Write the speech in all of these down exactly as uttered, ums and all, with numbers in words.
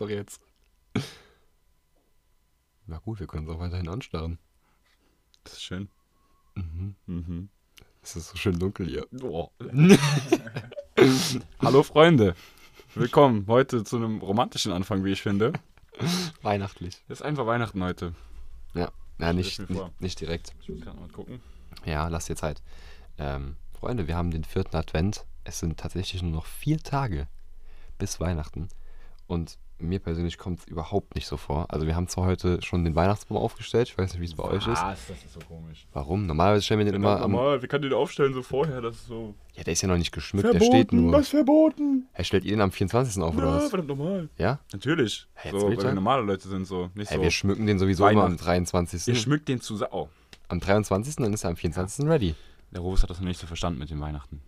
doch jetzt. Na gut, wir können es auch weiterhin anstarren. Das ist schön. Mhm. Mhm. Es ist so schön dunkel hier. Oh. Hallo Freunde. Willkommen heute zu einem romantischen Anfang, wie ich finde. Weihnachtlich. Ist einfach Weihnachten heute. Ja, ja nicht, nicht, nicht direkt. Ich muss gerade mal gucken. Ja, lass dir Zeit. Ähm, Freunde, wir haben den vierten Advent. Es sind tatsächlich nur noch vier Tage bis Weihnachten. Und mir persönlich kommt es überhaupt nicht so vor. Also wir haben zwar heute schon den Weihnachtsbaum aufgestellt. Ich weiß nicht, wie es bei euch ist. Ah, das ist so komisch. Warum? Normalerweise stellen wir den ja, immer normal. am... Wir können den aufstellen so vorher, das ist so... Ja, der ist ja noch nicht geschmückt, verboten, der steht nur... Was verboten? Hey, stellt ihr den am vierundzwanzigsten auf, ja, oder was? Ja, verdammt normal. Ja? Natürlich. Hey, so, weil wir normale Leute sind so. Nicht hey, so wir schmücken den sowieso immer am dreiundzwanzigsten Ihr schmückt den zusammen. Oh. Am dreiundzwanzigsten Dann ist er am vierundzwanzigsten Ja. ready. Der Robus hat das noch nicht so verstanden mit dem Weihnachten.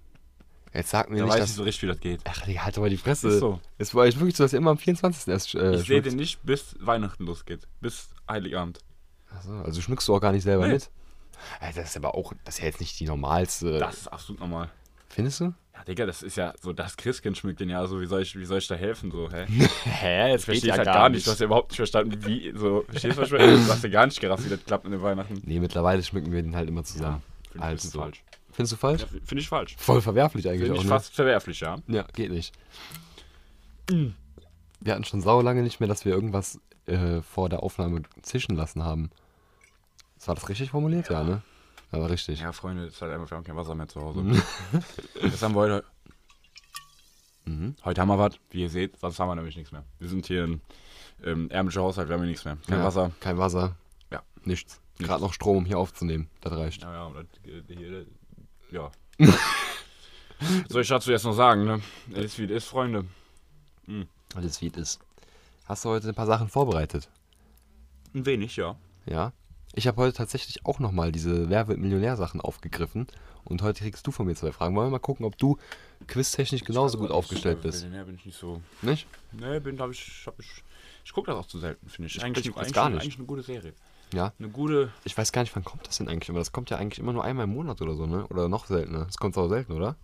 Jetzt sag mir da nicht, weiß dass ich so richtig, wie das geht. Ach, Digga, halt doch mal die Fresse. Ist so. Es war wirklich so, dass ihr immer am vierundzwanzigsten erst äh, Ich sehe den nicht, bis Weihnachten losgeht. Bis Heiligabend. Achso, also schmückst du auch gar nicht selber nee. mit? Alter, das ist aber auch, das ist ja jetzt nicht die normalste... Das ist absolut normal. Findest du? Ja, Digga, das ist ja so, das Christkind schmückt den ja so, wie soll ich, wie soll ich da helfen, so, hä? Hä? Jetzt verstehe ich ja halt gar, gar nicht, du hast ja überhaupt nicht verstanden, wie, so, verstehst du, du hast ja gar nicht gerafft, wie das klappt mit den Weihnachten. Nee, mittlerweile schmücken wir den halt immer zusammen. Ja, finde also, ich so. falsch. Findest du falsch? Ja, finde ich falsch. Voll verwerflich eigentlich find auch, Finde ich ne? fast verwerflich, ja. Ja, geht nicht. Mhm. Wir hatten schon sau lange nicht mehr, dass wir irgendwas äh, vor der Aufnahme zischen lassen haben. Das war das richtig formuliert, ja, ja ne? Aber richtig. Ja, Freunde, es ist halt einfach, wir haben kein Wasser mehr zu Hause. Das haben wir heute. Mhm. Heute haben wir was, wie ihr seht, sonst haben wir nämlich nichts mehr. Wir sind hier ein ähm, ärmlicher Haushalt, wir haben hier nichts mehr. Kein ja, Wasser. Kein Wasser. Ja, nichts. nichts. Gerade noch Strom, um hier aufzunehmen. Das reicht. Ja, ja, und das, hier, ja. Soll ich dazu jetzt noch sagen, ne? Es ist wie es ist, Freunde. Mhm. Es ist wie es ist. Hast du heute ein paar Sachen vorbereitet? Ein wenig, ja. Ja? Ich habe heute tatsächlich auch nochmal diese Wer wird Millionär-Sachen aufgegriffen. Und heute kriegst du von mir zwei Fragen. Wollen wir mal gucken, ob du quiztechnisch genauso gut aufgestellt bist. Millionär bin ich nicht so. Nicht? Nee, bin, hab ich, hab ich, ich gucke das auch zu selten, finde ich. ich. Eigentlich, ich eigentlich, gar nicht. eigentlich eine gute Serie. Ja? Eine gute... Ich weiß gar nicht, wann kommt das denn eigentlich? Aber das kommt ja eigentlich immer nur einmal im Monat oder so, ne? Oder noch seltener. Das kommt auch selten, oder?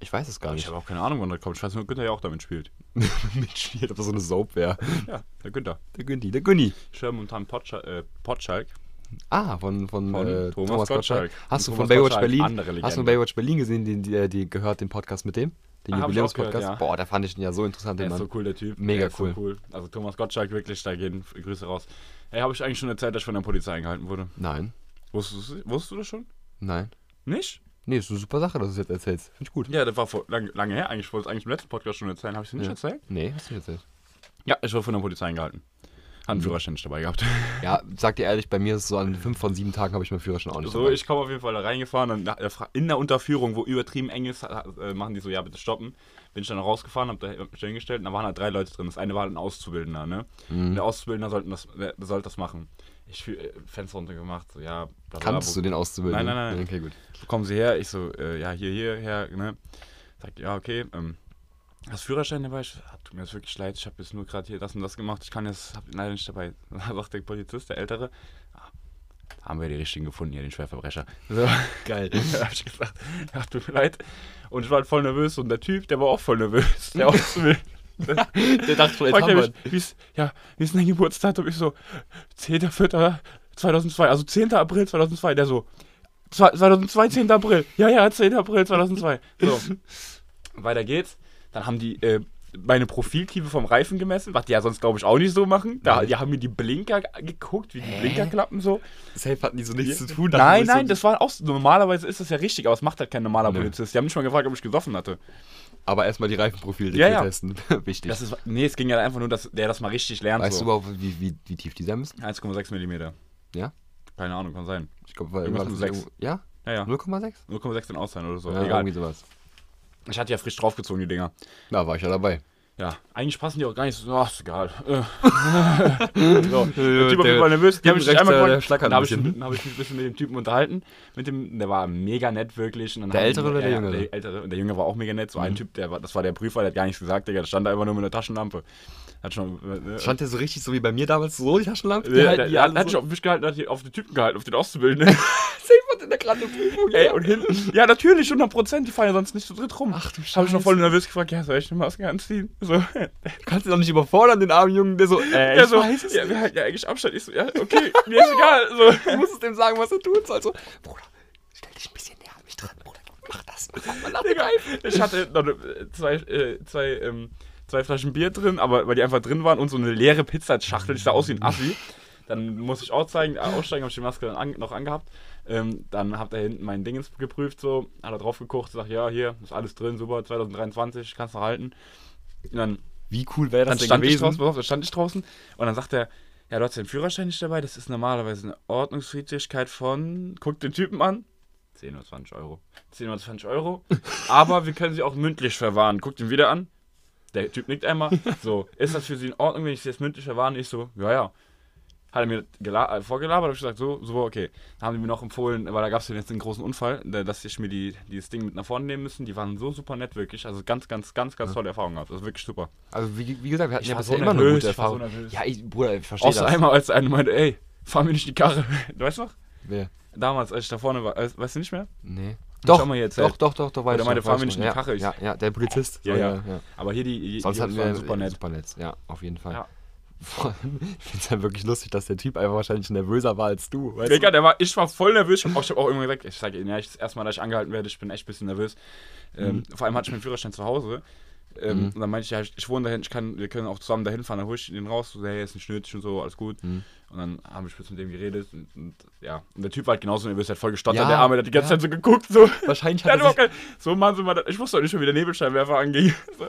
Ich weiß es gar nicht. Ich habe auch keine Ahnung, wann das kommt. Ich weiß nur, Günther ja auch damit spielt. Mitspielt, aber so eine Soap wäre. Ja, der Günther. Der Günthi, der Günthi. Ich höre momentan Potschalk. Äh, Potschalk. Ah, von, von, von äh, Thomas, Thomas Gottschalk. Hast du von Baywatch Berlin? Hast du Baywatch Berlin gesehen, den, die, die gehört den Podcast mit dem? Den ah, Jubiläums-Podcast? Ja. Boah, da fand ich den ja so interessant, den Mann. Der ist so cool, der Typ. Mega der cool. So cool. Also Thomas Gottschalk, wirklich, da gehen Grüße raus. Ey, habe ich eigentlich schon erzählt, dass ich von der Polizei eingehalten wurde? Nein. Wusstest du, wusstest du das schon? Nein. Nicht? Nee, ist eine super Sache, dass du es jetzt erzählst. Finde ich gut. Ja, das war vor, lang, lange her eigentlich. Ich wollte es eigentlich im letzten Podcast schon erzählen. Habe ich es nicht ja. erzählt? Nee, hast du nicht erzählt. Ja, ich wurde von der Polizei eingehalten. Hat einen Führerschein nicht dabei gehabt. Ja, sag dir ehrlich, bei mir ist es so, an fünf von sieben Tagen habe ich meinen Führerschein auch nicht so, dabei. So, ich komme auf jeden Fall da reingefahren und in der Unterführung, wo übertrieben eng ist, machen die so, ja bitte stoppen. Bin ich dann rausgefahren, hab mich da hingestellt und da waren halt drei Leute drin. Das eine war halt ein Auszubildender, ne? Mhm. Der Auszubildender sollte das, sollte das machen. Ich äh, Fenster runtergemacht, so, ja. Blablabla. Kannst du den Auszubildenden? Nein, nein, nein. Okay, gut. Kommen sie her, ich so, äh, ja, hier, hier, her, ne? Sagt, ja, okay, ähm. Das Führerschein dabei, ich, tut mir das wirklich leid, ich habe jetzt nur gerade hier das und das gemacht, ich kann jetzt, hab ihn leider nicht dabei. Da sagt der Polizist, der Ältere, ah, haben wir den richtigen gefunden, hier den Schwerverbrecher. So. Geil. Da hab ich gesagt, ach, tut mir leid. Und ich war halt voll nervös und der Typ, der war auch voll nervös, der Auszubildende. der, der dachte voll, jetzt haben mich, ja, wie ist denn dein Geburtstag? Und ich so, zehnter vierter zweitausendzwei, also zehnter April zweitausendzwei, der so, zweitausendzwei, zehnter April, ja, ja, zehnter April zweitausendzwei. So, weiter geht's. Dann haben die äh, meine Profiltiefe vom Reifen gemessen, was die ja sonst, glaube ich, auch nicht so machen. Da, die haben mir die Blinker geguckt, wie die Hä? Blinker klappen so. Safe hatten die so nichts ja. zu tun. Nein, nein, so das war auch so. Normalerweise ist das ja richtig, aber das macht halt kein normaler nee. Polizist. Die haben mich mal gefragt, ob ich gesoffen hatte. Aber erstmal die Reifenprofile ja, ja. testen. Wichtig. Das ist, nee, es ging ja einfach nur, dass der das mal richtig lernt. Weißt so. du überhaupt, wie, wie, wie tief die sein müssen? eins Komma sechs Millimeter. Ja? Keine Ahnung, kann sein. Ich glaube, weil irgendwas mit sechs. Ja? Ja, ja. null Komma sechs? null Komma sechs dann auszahlen oder so. Ja, egal. Irgendwie sowas. Ich hatte ja frisch draufgezogen, die Dinger. Da war ich ja dabei. Ja, eigentlich passen die auch gar nicht so. Ach, ist egal. So, der Typ auf jeden Fall nervös. Den habe ich einmal gefragt. Dann habe ich, hab ich mich ein bisschen mit dem Typen unterhalten. Mit dem, der war mega nett, wirklich. Und dann der Ältere die, oder der Jüngere? Der Ältere. Und der Jüngere war auch mega nett. So mhm. ein Typ, der, das war der Prüfer, der hat gar nichts gesagt. Der stand da einfach nur mit einer Taschenlampe. Hat schon, äh, stand der so richtig, so wie bei mir damals, so die Taschenlampe? Der, der, der, der, der hat sich so auf mich gehalten, hat auf den Typen gehalten, auf den Auszubildenden. in der gerade eine Prüfung. Ey, und hinten, ja natürlich, hundert Prozent, die fahren ja sonst nicht zu dritt rum. Ach du Scheiße. Hab ich noch voll nervös gefragt, ja, soll ich eine Maske anziehen? So. Kannst du doch nicht überfordern, den armen Jungen, der so, äh, ich ja, so, weiß es ja, nicht. Wir halten ja eigentlich Abstand. Ich so, ja, okay, mir ist egal. So. Du musst es dem sagen, was er tun soll. So, Bruder, stell dich ein bisschen näher an mich dran, Bruder, mach das. Mach mal nach dem Greifen. Ich hatte noch zwei, äh, zwei, ähm, zwei Flaschen Bier drin, aber weil die einfach drin waren und so eine leere Pizzaschachtel, ich sah aus wie ein Assi. Dann musste ich aussteigen, aussteigen, habe ich die Maske dann an, noch angehabt. Ähm, dann hat er hinten mein Dingens geprüft, so, hat er drauf geguckt, sagt, ja, hier, ist alles drin, super, zwanzig dreiundzwanzig, kannst du halten. Und dann, wie cool wäre das denn stand gewesen? Ich draußen, dann stand ich draußen und dann sagt er, ja, du hast den Führerschein nicht dabei, das ist normalerweise eine Ordnungswidrigkeit von, guck den Typen an, zehn oder zwanzig Euro. zehn oder zwanzig Euro, aber wir können sie auch mündlich verwahren, guckt ihn wieder an, der Typ nickt einmal, so, ist das für sie in Ordnung, wenn ich sie jetzt mündlich verwahren? Ich so, ja, ja. Hat er mir gela- vorgelabert, habe ich gesagt, so, so, okay. Dann haben die mir noch empfohlen, weil da gab es jetzt einen großen Unfall, dass ich mir die, dieses Ding mit nach vorne nehmen müssen. Die waren so super nett, wirklich. Also ganz, ganz, ganz, ganz tolle Erfahrung gehabt. Also wirklich super. Also wie, wie gesagt, wir hatten ich ja bisher so immer eine gute Erfahrung. So ja, ich, Bruder, ich verstehe das. Außer einmal, als einer meinte, ey, fahr mir nicht die Karre. Du weißt noch? Wer? Damals, als ich da vorne war. Weißt du nicht mehr? Nee. Doch, jetzt, doch, doch, doch, doch, weiß ich. Der meinte, fahr mir nicht in die Karre. Ja, ja, der Polizist. Ja, ja, ja. Aber hier die, die sonst hatten wir super nett. Super nett, ja, auf jeden Fall. Ja. Vor allem, ich finde es ja wirklich lustig, dass der Typ einfach wahrscheinlich nervöser war als du. Weißt Digga, du? Der war, ich war voll nervös. Ich habe auch, hab auch irgendwann gesagt, ich sage Ihnen ja, das erste Mal, dass ich angehalten werde, ich bin echt ein bisschen nervös. Ähm, mhm. Vor allem hatte ich meinen Führerschein zu Hause. Ähm, mhm. Und dann meinte ich, ja, ich, ich wohne dahin, ich kann, wir können auch zusammen dahin fahren. Dann hole ich den raus, so, hey, ist nicht nötig und so, alles gut. Mhm. Und dann habe ich mit dem geredet und, und ja. Und der Typ war halt genauso nervös, der hat voll gestottert, ja, der Arme, der hat die ganze ja. Zeit so geguckt. So. Wahrscheinlich hat er sich... So, Mann, so, Mann, ich wusste auch nicht schon, wie der Nebelscheinwerfer anging. So.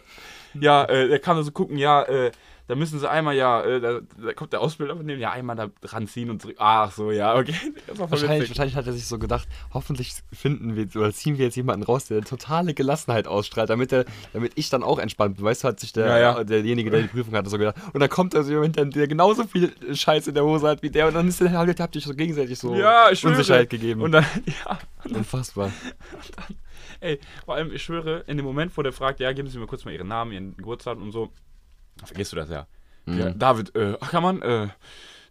Ja, äh, der kam da so gucken, ja, äh, da müssen sie einmal, ja, äh, da, da kommt der Ausbilder von dem, ja, einmal da ranziehen und zurück. Ach so, ja, okay. Das war wahrscheinlich, wahrscheinlich hat er sich so gedacht, hoffentlich finden wir oder ziehen wir jetzt jemanden raus, der totale Gelassenheit ausstrahlt, damit, der, damit ich dann auch entspannt bin. Weißt du, hat sich der, ja, ja. derjenige, der die Prüfung hatte, so gedacht. Und dann kommt da also jemand, der genauso viel Scheiß in der Hose hat wie der und dann ist der, habt ihr euch so gegenseitig so ja, ich Unsicherheit schwöre. Gegeben. Und dann, ja. Und dann, unfassbar. Und dann, ey, vor allem, ich schwöre, in dem Moment, wo der fragt, ja, geben Sie mir kurz mal Ihren Namen, Ihren Geburtstag und so, vergisst du das ja. Mhm. Ja David, äh, ach kann man, äh,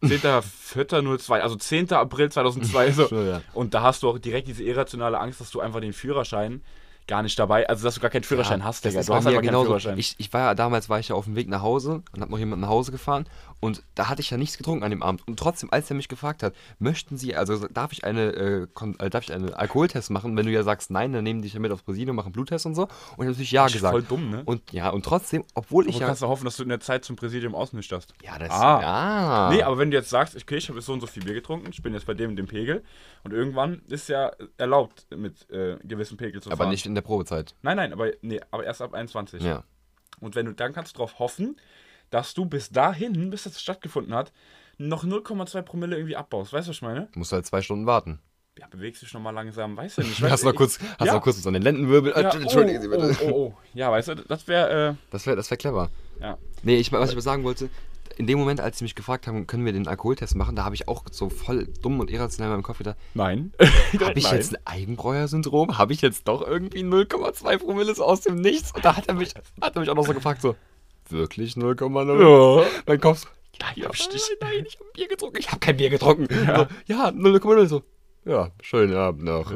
zehnter vierter zweitausendzwei, also zehnter April zweitausendzwei. So. Sure, ja. Und da hast du auch direkt diese irrationale Angst, dass du einfach den Führerschein gar nicht dabei, also dass du gar keinen Führerschein ja, hast. Das ist du hast einfach keinen Führerschein. Ich, ich war ja, damals war ich ja auf dem Weg nach Hause und hab noch jemanden nach Hause gefahren und da hatte ich ja nichts getrunken an dem Abend. Und trotzdem, als er mich gefragt hat, möchten Sie, also darf ich eine, äh, kon- äh, darf ich einen Alkoholtest machen? Wenn du ja sagst nein, dann nehmen die dich ja mit aufs Präsidium, machen Bluttest und so. Und ich habe natürlich ja das ist gesagt. Voll dumm, ne? Und ja, und trotzdem, obwohl aber ich ja... Du kannst ja hoffen, dass du in der Zeit zum Präsidium ausnüchterst. Ja, das... Ah. Ja. Nee, aber wenn du jetzt sagst, okay, ich habe jetzt so und so viel Bier getrunken, ich bin jetzt bei dem und dem Pegel und irgendwann ist ja erlaubt, mit äh, gewissen Pegel zu fahren. Aber nicht in der Probezeit. Nein, nein, aber, nee, aber erst ab einundzwanzig. Ja. Und wenn du dann kannst du darauf hoffen, dass du bis dahin, bis das stattgefunden hat, noch null Komma zwei Promille irgendwie abbaust. Weißt du, was ich meine? Du musst halt zwei Stunden warten. Ja, bewegst dich nochmal langsam, weißt du nicht. Weißt hast du noch kurz, hast ja. noch kurz an den Lendenwirbel. Ja, oh, entschuldigen Sie bitte. Oh, oh, oh. Ja, weißt du, das wäre... Äh, das wäre das wär clever. Ja. Nee, ich, was ich aber sagen wollte... In dem Moment, als sie mich gefragt haben, können wir den Alkoholtest machen, da habe ich auch so voll dumm und irrational in meinem Kopf wieder. Nein. Habe ich Nein. jetzt ein Eigenbräuer-Syndrom? Habe ich jetzt doch irgendwie null Komma zwei Promilles aus dem Nichts? Und da hat er mich, hat er mich auch noch so gefragt, so, wirklich null Komma null? Ja. Mein Kopf so, nein, ja, ich nein, nein, ich habe Bier getrunken. Ich habe kein Bier getrunken. Ja, so, ja null Komma null. So, ja, schönen Abend noch.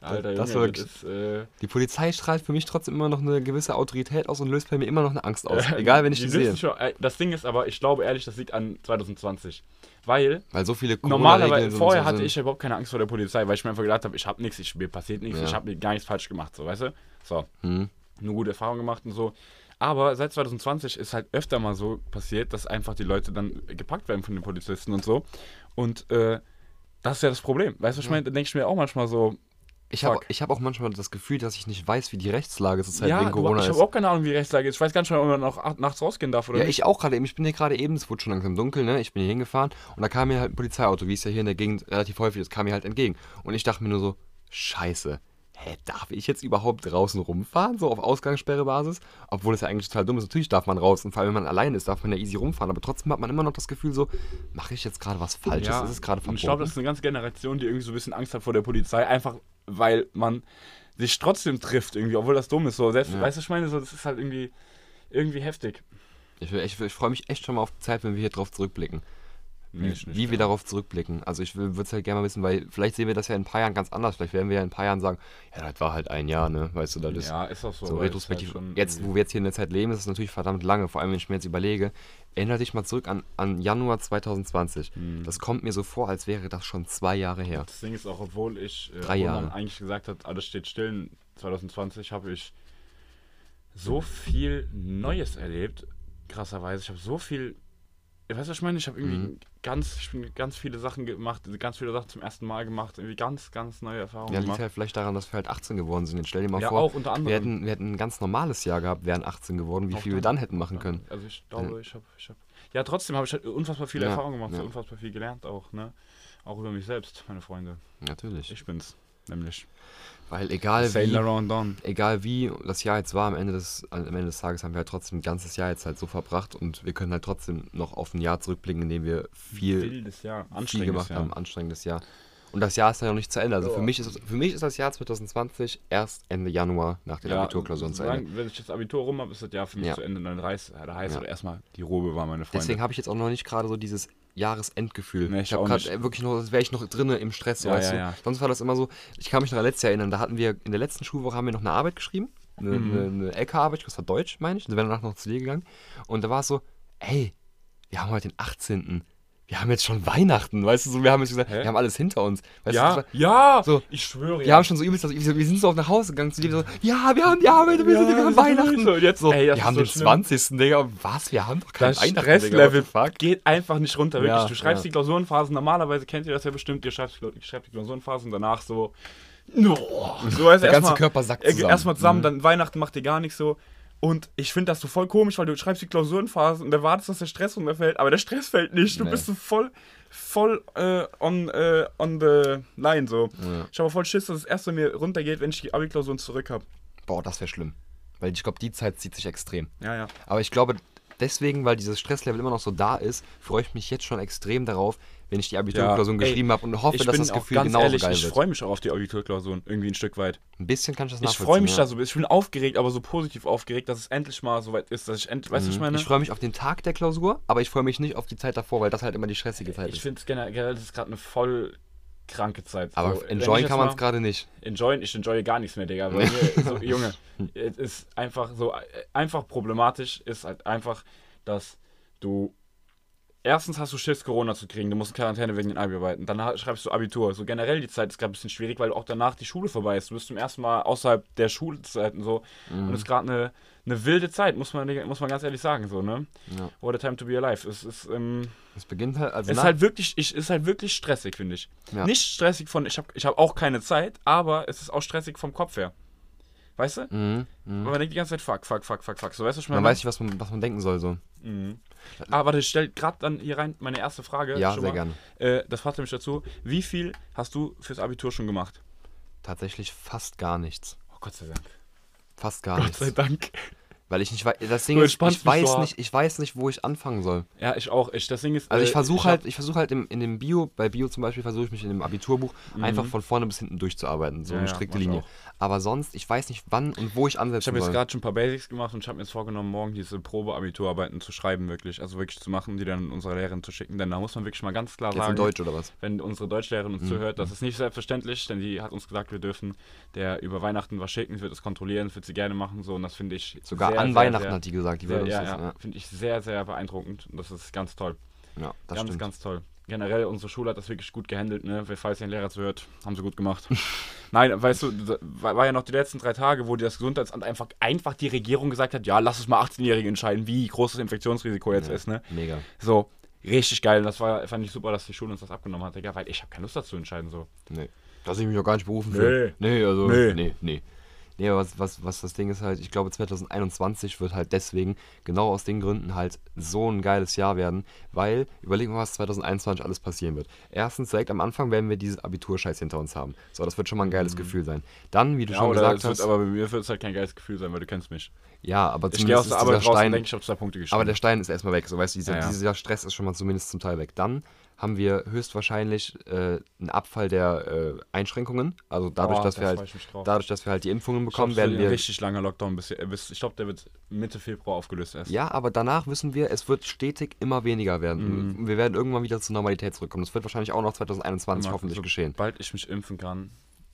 Alter, das Junge, wirklich, das ist, äh, die Polizei strahlt für mich trotzdem immer noch eine gewisse Autorität aus und löst bei mir immer noch eine Angst aus, äh, egal wenn ich die, die sehe. Schon, das Ding ist aber, ich glaube ehrlich, das liegt an zwanzig zwanzig, weil, weil so viele normalerweise vorher hatte ich überhaupt keine Angst vor der Polizei, weil ich mir einfach gedacht habe, ich habe nichts, mir passiert nichts, ja. ich habe gar nichts falsch gemacht, so, weißt du? So, hm. eine gute Erfahrung gemacht und so. Aber seit zwanzig zwanzig ist halt öfter mal so passiert, dass einfach die Leute dann gepackt werden von den Polizisten und so. Und äh, das ist ja das Problem, weißt du, was ich meine? Da denke ich mir auch manchmal so, Ich habe hab auch manchmal das Gefühl, dass ich nicht weiß, wie die Rechtslage zurzeit ja, wegen Corona ist. Ja, ich habe auch keine Ahnung, wie die Rechtslage ist. Ich weiß gar nicht, ob man auch nachts rausgehen darf oder ja, nicht. Ja, ich auch gerade eben. Ich bin hier gerade eben, es wurde schon langsam dunkel, ne? Ich bin hier hingefahren und da kam mir halt ein Polizeiauto, wie es ja hier in der Gegend relativ häufig ist, kam mir halt entgegen. Und ich dachte mir nur so, scheiße, hä, darf ich jetzt überhaupt draußen rumfahren, so auf Ausgangssperrebasis? Obwohl es ja eigentlich total dumm ist. Natürlich darf man raus und vor allem, wenn man alleine ist, darf man ja easy rumfahren. Aber trotzdem hat man immer noch das Gefühl so, mache ich jetzt gerade was Falsches? Ja, ist es gerade verboten? Ich glaube, das ist eine ganze Generation, die irgendwie so ein bisschen Angst hat vor der Polizei, einfach... weil man sich trotzdem trifft irgendwie, obwohl das dumm ist. So, selbst, ja. Weißt du, was ich meine? So, das ist halt irgendwie, irgendwie heftig. Ich, ich, ich freue mich echt schon mal auf die Zeit, wenn wir hier drauf zurückblicken. wie, nicht, wie wir darauf zurückblicken. Also ich würde es halt gerne mal wissen, weil vielleicht sehen wir das ja in ein paar Jahren ganz anders. Vielleicht werden wir ja in ein paar Jahren sagen, ja, das war halt ein Jahr, ne? Weißt du, das ist, ja, ist auch so, so retrospektiv. Halt jetzt, wo wir jetzt hier in der Zeit leben, ist es natürlich verdammt lange. Vor allem, wenn ich mir jetzt überlege, erinnere dich mal zurück an, an Januar zwanzig zwanzig. Hm. Das kommt mir so vor, als wäre das schon zwei Jahre her. Das Ding ist auch, obwohl ich äh, Drei Jahre. eigentlich gesagt habe, alles steht still, zwanzig zwanzig habe ich so viel Neues erlebt, krasserweise. Ich habe so viel, weißt du, was ich meine? Ich habe irgendwie mhm. ganz, ich bin ganz viele Sachen gemacht, ganz viele Sachen zum ersten Mal gemacht, irgendwie ganz, ganz neue Erfahrungen ja, gemacht. Ja, liegt halt vielleicht daran, dass wir halt achtzehn geworden sind. Jetzt stell dir mal ja, vor, auch unter anderem. Wir, hätten, wir hätten ein ganz normales Jahr gehabt, wären achtzehn geworden, wie auch viel dann, wir dann hätten machen können. Also ich glaube, dann, ich habe, ich habe, ja trotzdem habe ich halt unfassbar viele ja, Erfahrungen gemacht, ja. unfassbar viel gelernt auch, ne? Auch über mich selbst, meine Freunde. Natürlich. Ich bin's, nämlich. Weil egal wie, egal wie das Jahr jetzt war, am Ende, des, am Ende des Tages haben wir halt trotzdem ein ganzes Jahr jetzt halt so verbracht und wir können halt trotzdem noch auf ein Jahr zurückblicken, in dem wir viel, Jahr. viel gemacht Jahr. haben, anstrengendes Jahr. Und das Jahr ist ja noch nicht zu Ende. Also oh. für, mich ist, für mich ist das Jahr zwanzig zwanzig erst Ende Januar nach den ja, Abiturklausuren zu Ende. Wenn ich das Abitur rum habe, ist das Jahr für mich ja. zu Ende. Dann heißt es ja. erstmal, die Ruhe war meine Freunde. Deswegen habe ich jetzt auch noch nicht gerade so dieses Jahresendgefühl. Nee, ich ich habe gerade wirklich noch, wäre ich noch drin im Stress. Ja, weißt ja, du? Ja. Sonst war das immer so, ich kann mich noch an letztes Jahr erinnern, da hatten wir, in der letzten Schulwoche haben wir noch eine Arbeit geschrieben, eine, mhm. eine, eine L K-Arbeit, das war Deutsch, meine ich, und wir sind danach noch zu dir gegangen. Und da war es so, hey, wir haben heute den achtzehnten Wir haben jetzt schon Weihnachten, weißt du, so, wir haben jetzt gesagt, Hä? wir haben alles hinter uns. Weißt ja, du, ja, so, ich schwöre. Wir ja. haben schon so übelst, also, wir sind so auf nach Hause gegangen zu dir, so, ja, wir haben die Arbeit, wir, ja, sind, wir haben Weihnachten. So, jetzt so, Ey, wir haben so den schlimm. zwanzigsten Digga, was, wir haben doch kein Weihnachten. Das Stresslevel geht einfach nicht runter, wirklich. Ja, du schreibst ja. die Klausurenphasen, normalerweise kennt ihr das ja bestimmt, ihr schreibt, ihr schreibt die Klausurenphasen danach so, no. so weißt, der ganze mal, Körper sackt zusammen. Erstmal zusammen, mhm. dann Weihnachten macht ihr gar nichts so. Und ich finde das so voll komisch, weil du schreibst die Klausurenphase und erwartest, dass der Stress runterfällt, aber der Stress fällt nicht. Du nee. bist so voll, voll äh, on, äh, on the line so. Ja. Ich habe voll Schiss, dass das erste mir runtergeht, wenn ich die Abi-Klausuren zurück habe. Boah, das wäre schlimm. Weil ich glaube, die Zeit zieht sich extrem. Ja, ja. Aber ich glaube, deswegen, weil dieses Stresslevel immer noch so da ist, freue ich mich jetzt schon extrem darauf, wenn ich die Abiturklausuren ja, geschrieben habe und hoffe, dass das Gefühl genauso ehrlich, geil ich wird. Ich freue mich auch auf die Abiturklausuren, irgendwie ein Stück weit. Ein bisschen kann ich das nachvollziehen. Ich freue mich ja. da so, ich bin aufgeregt, aber so positiv aufgeregt, dass es endlich mal so weit ist, dass ich endlich, mhm. weißt du, was ich meine? Ich freue mich auf den Tag der Klausur, aber ich freue mich nicht auf die Zeit davor, weil das halt immer die stressige Zeit ich ist. Ich finde es generell, das ist gerade eine voll kranke Zeit. Aber so, enjoyen kann man es gerade nicht. Enjoyen, ich enjoye gar nichts mehr, Digga. Weil so, Junge, es ist einfach so, einfach problematisch ist halt einfach, dass du... Erstens hast du Schiss, Corona zu kriegen. Du musst in Quarantäne wegen den Abi-Arbeiten. Dann schreibst du Abitur. So generell die Zeit ist gerade ein bisschen schwierig, weil auch danach die Schule vorbei ist. Du bist zum ersten Mal außerhalb der Schulzeiten so. Mhm. Und es ist gerade eine, eine wilde Zeit, muss man, muss man ganz ehrlich sagen. So, ne? Ja. What a time to be alive. Es ist, ähm, es beginnt halt, also es ist halt wirklich, ich, ist halt wirklich stressig, finde ich. Ja. Nicht stressig von, ich habe ich hab auch keine Zeit, aber es ist auch stressig vom Kopf her. Weißt du? Mhm. Mhm. Aber man denkt die ganze Zeit, fuck, fuck, fuck, fuck, fuck. So, weißt du schon mal? Man weiß nicht, was man, was man denken soll, so. Mhm. Ah, warte, ich stell gerade dann hier rein meine erste Frage. Ja, schon sehr mal. gerne. Äh, das passt nämlich dazu. Wie viel hast du fürs Abitur schon gemacht? Tatsächlich fast gar nichts. Oh, Gott sei Dank. Fast gar Gott nichts. Gott sei Dank. Weil ich nicht weiß, das Ding ist, ich weiß so nicht, ich weiß nicht, wo ich anfangen soll. Ja, ich auch. Ich, das Ding ist, also ich versuche halt, ich versuche halt in, in dem Bio, bei Bio zum Beispiel versuche ich mich in dem Abiturbuch mhm. einfach von vorne bis hinten durchzuarbeiten, so ja, eine strikte ja, Linie. Auch. Aber sonst, ich weiß nicht, wann und wo ich ansetzen soll. Ich habe jetzt gerade schon ein paar Basics gemacht und ich habe mir jetzt vorgenommen, morgen diese Probe-Abiturarbeiten zu schreiben, wirklich, also wirklich zu machen, die dann unserer Lehrerin zu schicken. Denn da muss man wirklich mal ganz klar jetzt sagen, in Deutsch oder was? Wenn unsere Deutschlehrerin uns mhm. zuhört, das ist nicht selbstverständlich, denn die hat uns gesagt, wir dürfen der über Weihnachten was schicken, wird es kontrollieren, wird sie gerne machen, so, und das finde ich sogar sehr an sehr, Weihnachten sehr, hat die gesagt, die sehr, ja, ja. ja. finde ich sehr, sehr beeindruckend und das ist ganz toll. Ja, das ganz, stimmt. ganz toll. Generell, unsere Schule hat das wirklich gut gehandelt, ne? Falls ihr einen Lehrer zuhört, haben sie gut gemacht. Nein, weißt du, war ja noch die letzten drei Tage, wo das Gesundheitsamt einfach, einfach die Regierung gesagt hat, ja, lass es mal achtzehnjährige entscheiden, wie groß das Infektionsrisiko jetzt ja, ist, ne? Mega. So, richtig geil. Das war, fand ich super, dass die Schule uns das abgenommen hat, Digga, weil ich habe keine Lust dazu entscheiden, so. Nee, dass ich mich auch gar nicht berufen fühle. Nee. nee, also, nee, nee. nee. Nee, aber was, was, was das Ding ist halt, ich glaube zwanzig einundzwanzig wird halt deswegen, genau aus den Gründen halt so ein geiles Jahr werden, weil, überlegen wir mal, was zwanzig einundzwanzig alles passieren wird. Erstens, direkt am Anfang werden wir diesen Abiturscheiß hinter uns haben. So, das wird schon mal ein geiles mhm. Gefühl sein. Dann, wie du ja, schon gesagt hast... Wird, aber bei mir wird es halt kein geiles Gefühl sein, weil du kennst mich. Ja, aber ich zumindest aus der Arbeit ist dieser Stein... Denke, ich hab zwei Punkte geschrieben. Aber der Stein ist erstmal weg, so weißt du, dieser, ja, ja. dieser Stress ist schon mal zumindest zum Teil weg. Dann haben wir höchstwahrscheinlich äh, einen Abfall der äh, Einschränkungen. Also dadurch, oh, dass das wir halt, dadurch, dass wir halt die Impfungen bekommen, werden wir... richtig langer Lockdown. Bis, bis, ich glaube, der wird Mitte Februar aufgelöst erst. Ja, aber danach wissen wir, es wird stetig immer weniger werden. Mhm. Wir werden irgendwann wieder zur Normalität zurückkommen. Das wird wahrscheinlich auch noch zwanzig einundzwanzig Marc, hoffentlich so geschehen. Sobald ich mich impfen kann,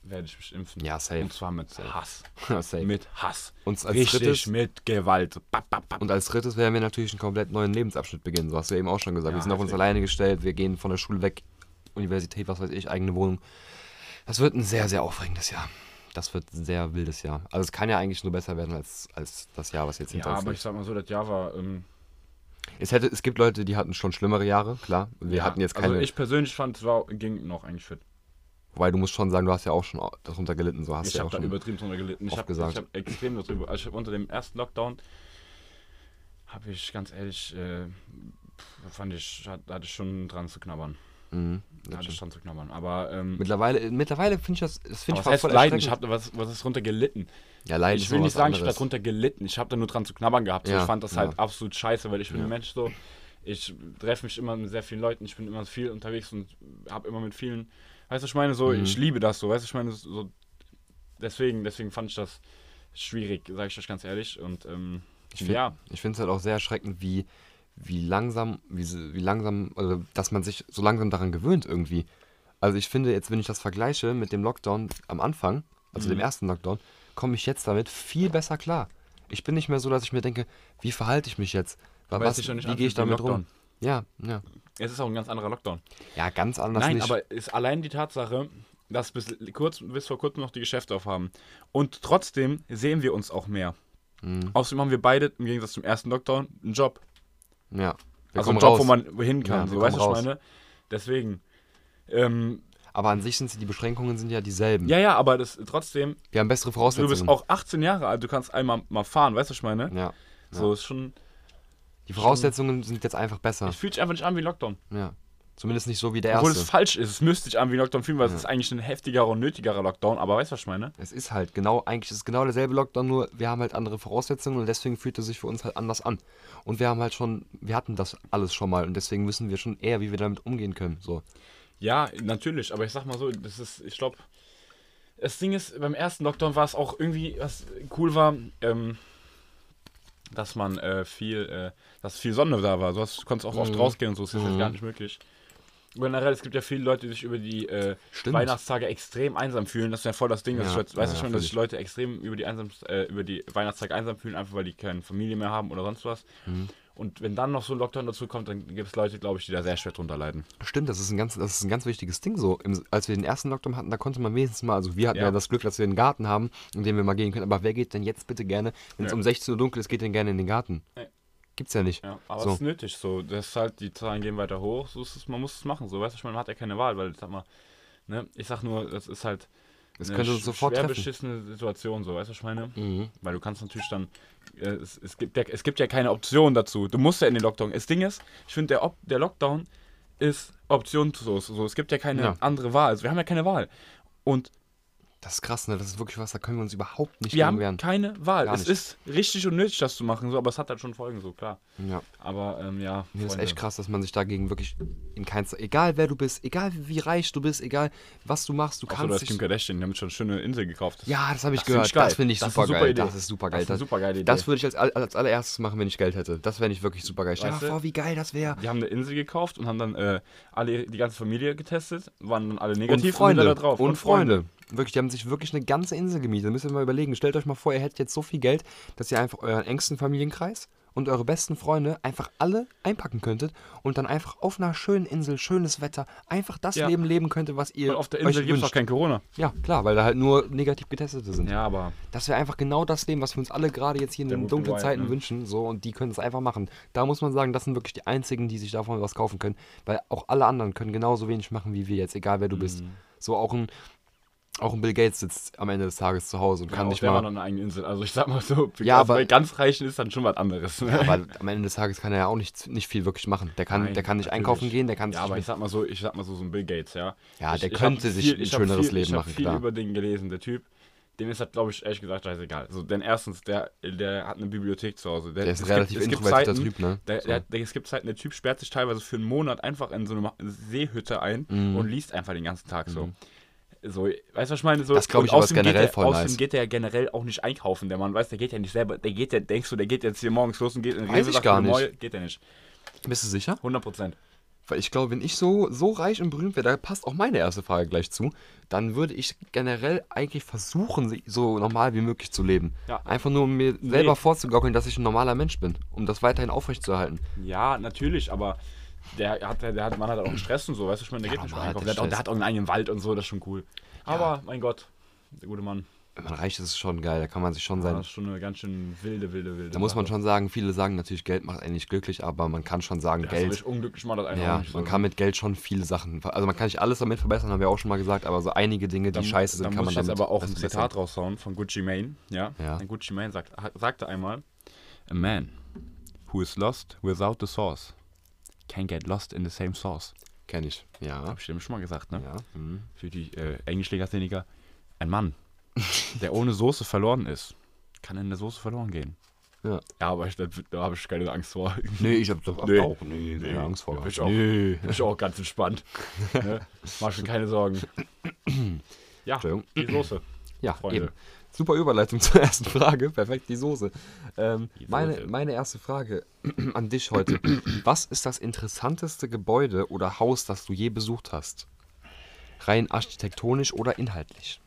werde ich mich impfen. Ja, safe. Und zwar mit safe. Hass. Safe. Mit Hass. Und als richtig drittes, mit Gewalt. Bap, bap, bap. Und als drittes werden wir natürlich einen komplett neuen Lebensabschnitt beginnen. So hast du eben auch schon gesagt. Ja, wir sind auf uns alleine gestellt. Wir gehen von der Schule weg. Universität, was weiß ich, eigene Wohnung. Das wird ein sehr, sehr aufregendes Jahr. Das wird ein sehr wildes Jahr. Also es kann ja eigentlich nur besser werden als, als das Jahr, was jetzt hinter uns liegt. Ja, aber ich sag mal so, das Jahr war... Ähm Es, hätte, es gibt Leute, die hatten schon schlimmere Jahre, klar. Wir ja, hatten jetzt keine. Also ich persönlich fand, es war, ging noch eigentlich fit. Wobei du musst schon sagen, du hast ja auch schon darunter gelitten. So hast ich ja habe da übertrieben drunter gelitten. Ich habe hab extrem darüber. Also unter dem ersten Lockdown habe ich ganz ehrlich, äh, fand ich, hatte, hatte ich schon dran zu knabbern. Mhm, da hatte ich schon zu knabbern. Aber ähm, mittlerweile, mittlerweile finde ich das, das finde ich was voll leiden. Ich habe was, was ist drunter gelitten. Ja, leiden. Ich will nicht sagen, anderes. Ich habe darunter gelitten. Ich habe da nur dran zu knabbern gehabt. Ja, so, ich fand das ja. halt absolut scheiße, weil ich bin ja. ein Mensch so. Ich treffe mich immer mit sehr vielen Leuten. Ich bin immer viel unterwegs und habe immer mit vielen. Weißt du, ich meine so. Mhm. Ich liebe das so. Weißt du, ich meine so. Deswegen, deswegen fand ich das schwierig, sage ich euch ganz ehrlich. Und ähm, ich finde, ja. ich finde es halt auch sehr erschreckend, wie Wie langsam, wie, wie langsam, also dass man sich so langsam daran gewöhnt irgendwie. Also ich finde, jetzt wenn ich das vergleiche mit dem Lockdown am Anfang, also mhm. dem ersten Lockdown, komme ich jetzt damit viel besser klar. Ich bin nicht mehr so, dass ich mir denke, wie verhalte ich mich jetzt? Was, ich nicht wie gehe ich damit rum? Ja, ja. Es ist auch ein ganz anderer Lockdown. Ja, ganz anders Nein, nicht. Nein, aber ist allein die Tatsache, dass bis, kurz, bis vor kurzem noch die Geschäfte aufhaben. Und trotzdem sehen wir uns auch mehr. Mhm. Außerdem haben wir beide, im Gegensatz zum ersten Lockdown, einen Job. Ja, wir also ein Job, raus. Wo man hin kann, ja, so, weißt du, was ich meine? Deswegen. Ähm, aber an sich sind sie, die Beschränkungen sind ja dieselben. Ja, ja, aber das trotzdem. Wir haben bessere Voraussetzungen. Du bist auch achtzehn Jahre alt, du kannst einmal mal fahren, weißt du, was ich meine? Ja. So ja. ist schon. Die Voraussetzungen schon, sind jetzt einfach besser. Ich fühle dich einfach nicht an wie ein Lockdown. Ja. Zumindest nicht so wie der erste. Obwohl es falsch ist, es müsste sich an wie ein Lockdown fühlen, weil ja. es ist eigentlich ein heftigerer und nötigerer Lockdown, aber weißt du, was ich meine? Es ist halt genau, eigentlich ist es genau derselbe Lockdown, nur wir haben halt andere Voraussetzungen und deswegen fühlt es sich für uns halt anders an. Und wir haben halt schon, wir hatten das alles schon mal und deswegen wissen wir schon eher, wie wir damit umgehen können. So. Ja, natürlich, aber ich sag mal so, das ist, ich glaube, das Ding ist, beim ersten Lockdown war es auch irgendwie, was cool war, ähm, dass man äh, viel, äh, dass viel Sonne da war. Du, hast, du konntest auch mhm. oft rausgehen und so, das ist mhm. jetzt gar nicht möglich. Generell, es gibt ja viele Leute, die sich über die äh, Weihnachtstage extrem einsam fühlen. Das ist ja voll das Ding. Ja, ich, weißt ja, du schon, dass sich Leute extrem über die, einsam, äh, über die Weihnachtstage einsam fühlen, einfach weil die keine Familie mehr haben oder sonst was. Mhm. Und wenn dann noch so ein Lockdown dazu kommt, dann gibt es Leute, glaube ich, die da sehr schwer drunter leiden. Stimmt, das ist ein ganz, das ist ein ganz wichtiges Ding so. Im, als wir den ersten Lockdown hatten, da konnte man wenigstens mal, also wir hatten ja, ja das Glück, dass wir einen Garten haben, in den wir mal gehen können. Aber wer geht denn jetzt bitte gerne, wenn es ja. um sechzehn Uhr dunkel ist, geht denn gerne in den Garten? Ja. Gibt's ja nicht. Ja, aber es so. ist nötig so. Das ist halt, die Zahlen gehen weiter hoch, so ist es, man muss es machen. So, weißt du, man hat ja keine Wahl, weil ich sag mal, ne, ich sag nur, das ist halt das eine sch sofort schwer treffen. beschissene Situation, so, weißt du, was ich meine? Mhm. Weil du kannst natürlich dann, äh, es, es, gibt ja, es gibt ja keine Option dazu. Du musst ja in den Lockdown. Das Ding ist, ich finde, der, Op- der Lockdown ist optionslos. So. Es gibt ja keine ja. andere Wahl. Also wir haben ja keine Wahl. Und das ist krass, ne? Das ist wirklich was, da können wir uns überhaupt nicht mehr wehren. Wir haben keine Wahl. Es ist richtig und nötig, das zu machen, so, aber es hat halt schon Folgen, so klar. Ja. Aber, ähm, ja. Mir ist echt krass, dass man sich dagegen wirklich in keinster. Egal wer du bist, egal wie reich du bist, egal was du machst, du kannst. Oder das Kim Kardashian, die haben schon eine schöne Insel gekauft. Ja, das habe ich gehört. Das finde ich super geil. Das ist super geil. Das ist eine super geile Idee. Das würde ich als, als allererstes machen, wenn ich Geld hätte. Das wäre nicht wirklich super geil. Stell dir mal vor, wie geil das wäre. Die haben eine Insel gekauft und haben dann äh, alle, die ganze Familie getestet, waren dann alle negativ und da drauf. Und Freunde. Wirklich, die haben sich wirklich eine ganze Insel gemietet. Da müsst ihr mal überlegen. Stellt euch mal vor, ihr hättet jetzt so viel Geld, dass ihr einfach euren engsten Familienkreis und eure besten Freunde einfach alle einpacken könntet und dann einfach auf einer schönen Insel, schönes Wetter, einfach das ja. Leben leben könntet, was ihr. Weil auf der Insel gibt es doch kein Corona. Ja, klar, weil da halt nur negativ Getestete sind. Ja, aber. Das wäre einfach genau das Leben, was wir uns alle gerade jetzt hier in den dunklen Zeiten ne? wünschen. So, und die können es einfach machen. Da muss man sagen, das sind wirklich die einzigen, die sich davon was kaufen können, weil auch alle anderen können genauso wenig machen wie wir jetzt, egal wer du mhm. bist. So auch ein. Auch ein Bill Gates sitzt am Ende des Tages zu Hause und ja, kann nicht der mal... der war noch eine eigene Insel. Also ich sag mal so, ja, aber bei ganz Reichen ist dann schon was anderes. Ne? Ja, aber am Ende des Tages kann er ja auch nicht, nicht viel wirklich machen. Der kann, Nein, der kann nicht natürlich. einkaufen gehen, der kann... Ja, aber ich sag mal so, ich sag mal so, so ein Bill Gates, ja. Ja, ich, der ich könnte sich viel, ein schöneres viel, Leben machen, klar. Ich hab viel über den gelesen, der Typ. dem ist das, glaube ich, ehrlich gesagt scheißegal. Also, denn erstens, der, der hat eine Bibliothek zu Hause. Der, der ist relativ introvertierter Typ, ne? Der, der, der, es gibt Zeiten, der Typ sperrt sich teilweise für einen Monat einfach in so eine Seehütte ein mm. und liest einfach den ganzen Tag so. Mm. So, weißt du, was ich meine? So, das glaube ich, aber generell voll nice. Außerdem geht der ja generell auch nicht einkaufen, der Mann, weißt du, der geht ja nicht selber, der geht ja, denkst du, der geht jetzt hier morgens los und geht in den Rewe, sagt, neu, geht der nicht. Bist du sicher? hundert Prozent. Weil ich glaube, wenn ich so, so reich und berühmt wäre, da passt auch meine erste Frage gleich zu, dann würde ich generell eigentlich versuchen, so normal wie möglich zu leben. Ja. Einfach nur, um mir selber nee. vorzugaukeln, dass ich ein normaler Mensch bin, um das weiterhin aufrechtzuerhalten. Ja, natürlich, aber... Der hat, der, der hat, man hat auch einen Stress und so, weißt du, ich meine, der ja, geht nicht mehr einkaufen. Der, der hat auch einen eigenen Wald und so, das ist schon cool. Ja. Aber, mein Gott, der gute Mann. Wenn man reich ist, ist schon geil, da kann man sich schon sein. Ja, das ist schon eine ganz schön wilde, wilde, wilde. Da muss man schon sagen, viele sagen natürlich, Geld macht einen nicht glücklich, aber man kann schon sagen, ja, Geld. Das ist unglücklich, macht das einfach ja, nicht so. Man kann mit Geld schon viele Sachen, also man kann nicht alles damit verbessern, haben wir auch schon mal gesagt, aber so einige Dinge, die dann, scheiße sind, kann man damit. Da muss ich jetzt aber auch ein Zitat raushauen von Gucci Mane, ja? ja. Gucci Mane sagt, sagte einmal, a man who is lost without the source can get lost in the same sauce. Kenn ich, ja. Hab ich dem schon mal gesagt, ne? Ja. Mhm. Für die äh, Englischlegastheniker. Ein Mann, der ohne Soße verloren ist, kann in der Soße verloren gehen. Ja. Ja, aber ich, da, da habe ich keine Angst vor. Nee, ich habe doch nee. auch nee, nee, keine Angst vor. Da bin ich auch, nee. bin ich auch ganz entspannt. Ne? Mach schon keine Sorgen. Ja, die Soße. Ja, Freunde. Eben. Super Überleitung zur ersten Frage. Perfekt, die Soße. Ähm, die Soße. Meine, meine erste Frage an dich heute. Was ist das interessanteste Gebäude oder Haus, das du je besucht hast? Rein architektonisch oder inhaltlich?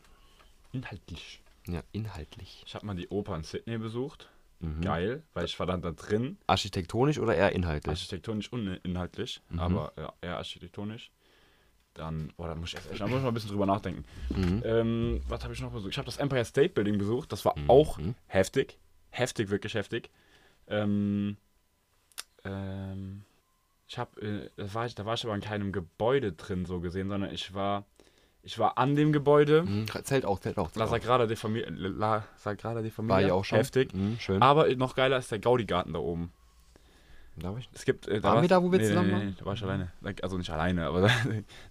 Inhaltlich. Ja, inhaltlich. Ich habe mal die Oper in Sydney besucht. Mhm. Geil, weil ich war dann da drin. Architektonisch oder eher inhaltlich? Architektonisch und inhaltlich, mhm. aber ja, eher architektonisch. Dann, oh, dann muss ich jetzt echt, dann muss ich mal ein bisschen drüber nachdenken. Mhm. Ähm, was habe ich noch besucht? Ich habe das Empire State Building besucht. Das war mhm. auch heftig. Heftig, wirklich heftig. Ähm, ähm, ich hab, äh, das war ich, da war ich aber in keinem Gebäude drin, so gesehen, sondern ich war, ich war an dem Gebäude. Mhm. Zählt auch, zählt auch. Zählt La Sagrada de Familia. La Sagrada de Familia. War ja auch schon. Heftig. Mhm, schön. Aber noch geiler ist der Gaudi-Garten da oben. Da war ich, es gibt, äh, da waren wir da, wo wir nee, zusammen waren? Nee, nee, da war ich alleine. Also nicht alleine, aber da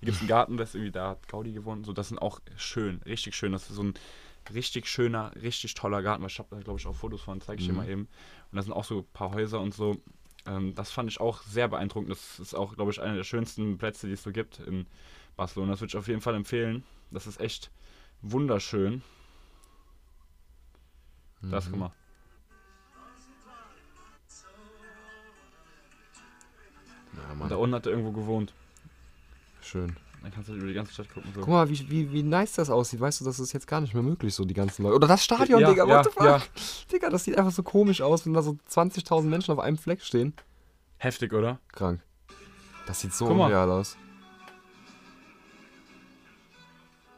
gibt es einen Garten, das irgendwie, da hat Gaudi gewohnt. So, das sind auch schön, richtig schön. Das ist so ein richtig schöner, richtig toller Garten. Ich habe da, glaube ich, auch Fotos von, zeige ich mhm. dir mal eben. Und da sind auch so ein paar Häuser und so. Ähm, das fand ich auch sehr beeindruckend. Das ist auch, glaube ich, einer der schönsten Plätze, die es so gibt in Barcelona. Das würde ich auf jeden Fall empfehlen. Das ist echt wunderschön. Mhm. Das, guck mal. Ja, und da unten hat er irgendwo gewohnt. Schön. Dann kannst du über die ganze Stadt gucken. So. Guck mal, wie, wie, wie nice das aussieht. Weißt du, das ist jetzt gar nicht mehr möglich, so die ganzen Leute. Oder das Stadion, ja, Digga, ja, what the fuck? Ja. Digga, das sieht einfach so komisch aus, wenn da so zwanzigtausend Menschen auf einem Fleck stehen. Heftig, oder? Krank. Das sieht so unreal aus.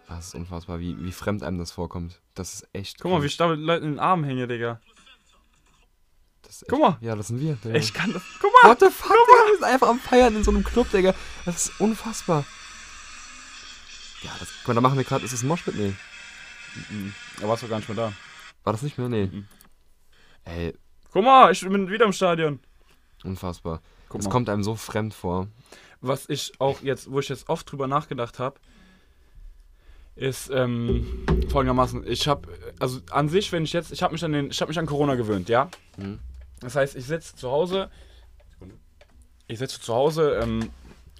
Das ist unfassbar, wie, wie fremd einem das vorkommt. Das ist echt Guck krank. mal, wie ich da mit Leuten in den Armen hänge, Digga. Echt, guck mal. Ja, das sind wir, Digga. Ich kann das. Guck mal. What the fuck, Digga, wir sind einfach am Feiern in so einem Club, Digga. Das ist unfassbar. Ja, das, guck mal, da machen wir gerade, ist das ein Moshpit? Nee. Mhm. Da warst du gar nicht mehr da. War das nicht mehr? Nee. Mhm. Ey. Guck mal, ich bin wieder im Stadion. Unfassbar. Guck mal. Das kommt einem so fremd vor. Was ich auch jetzt, wo ich jetzt oft drüber nachgedacht habe, ist ähm, folgendermaßen, ich habe, also an sich, wenn ich jetzt, ich habe mich an den, ich habe mich an Corona gewöhnt, ja? Mhm. Das heißt, ich sitze zu Hause, ich sitze zu Hause, ähm,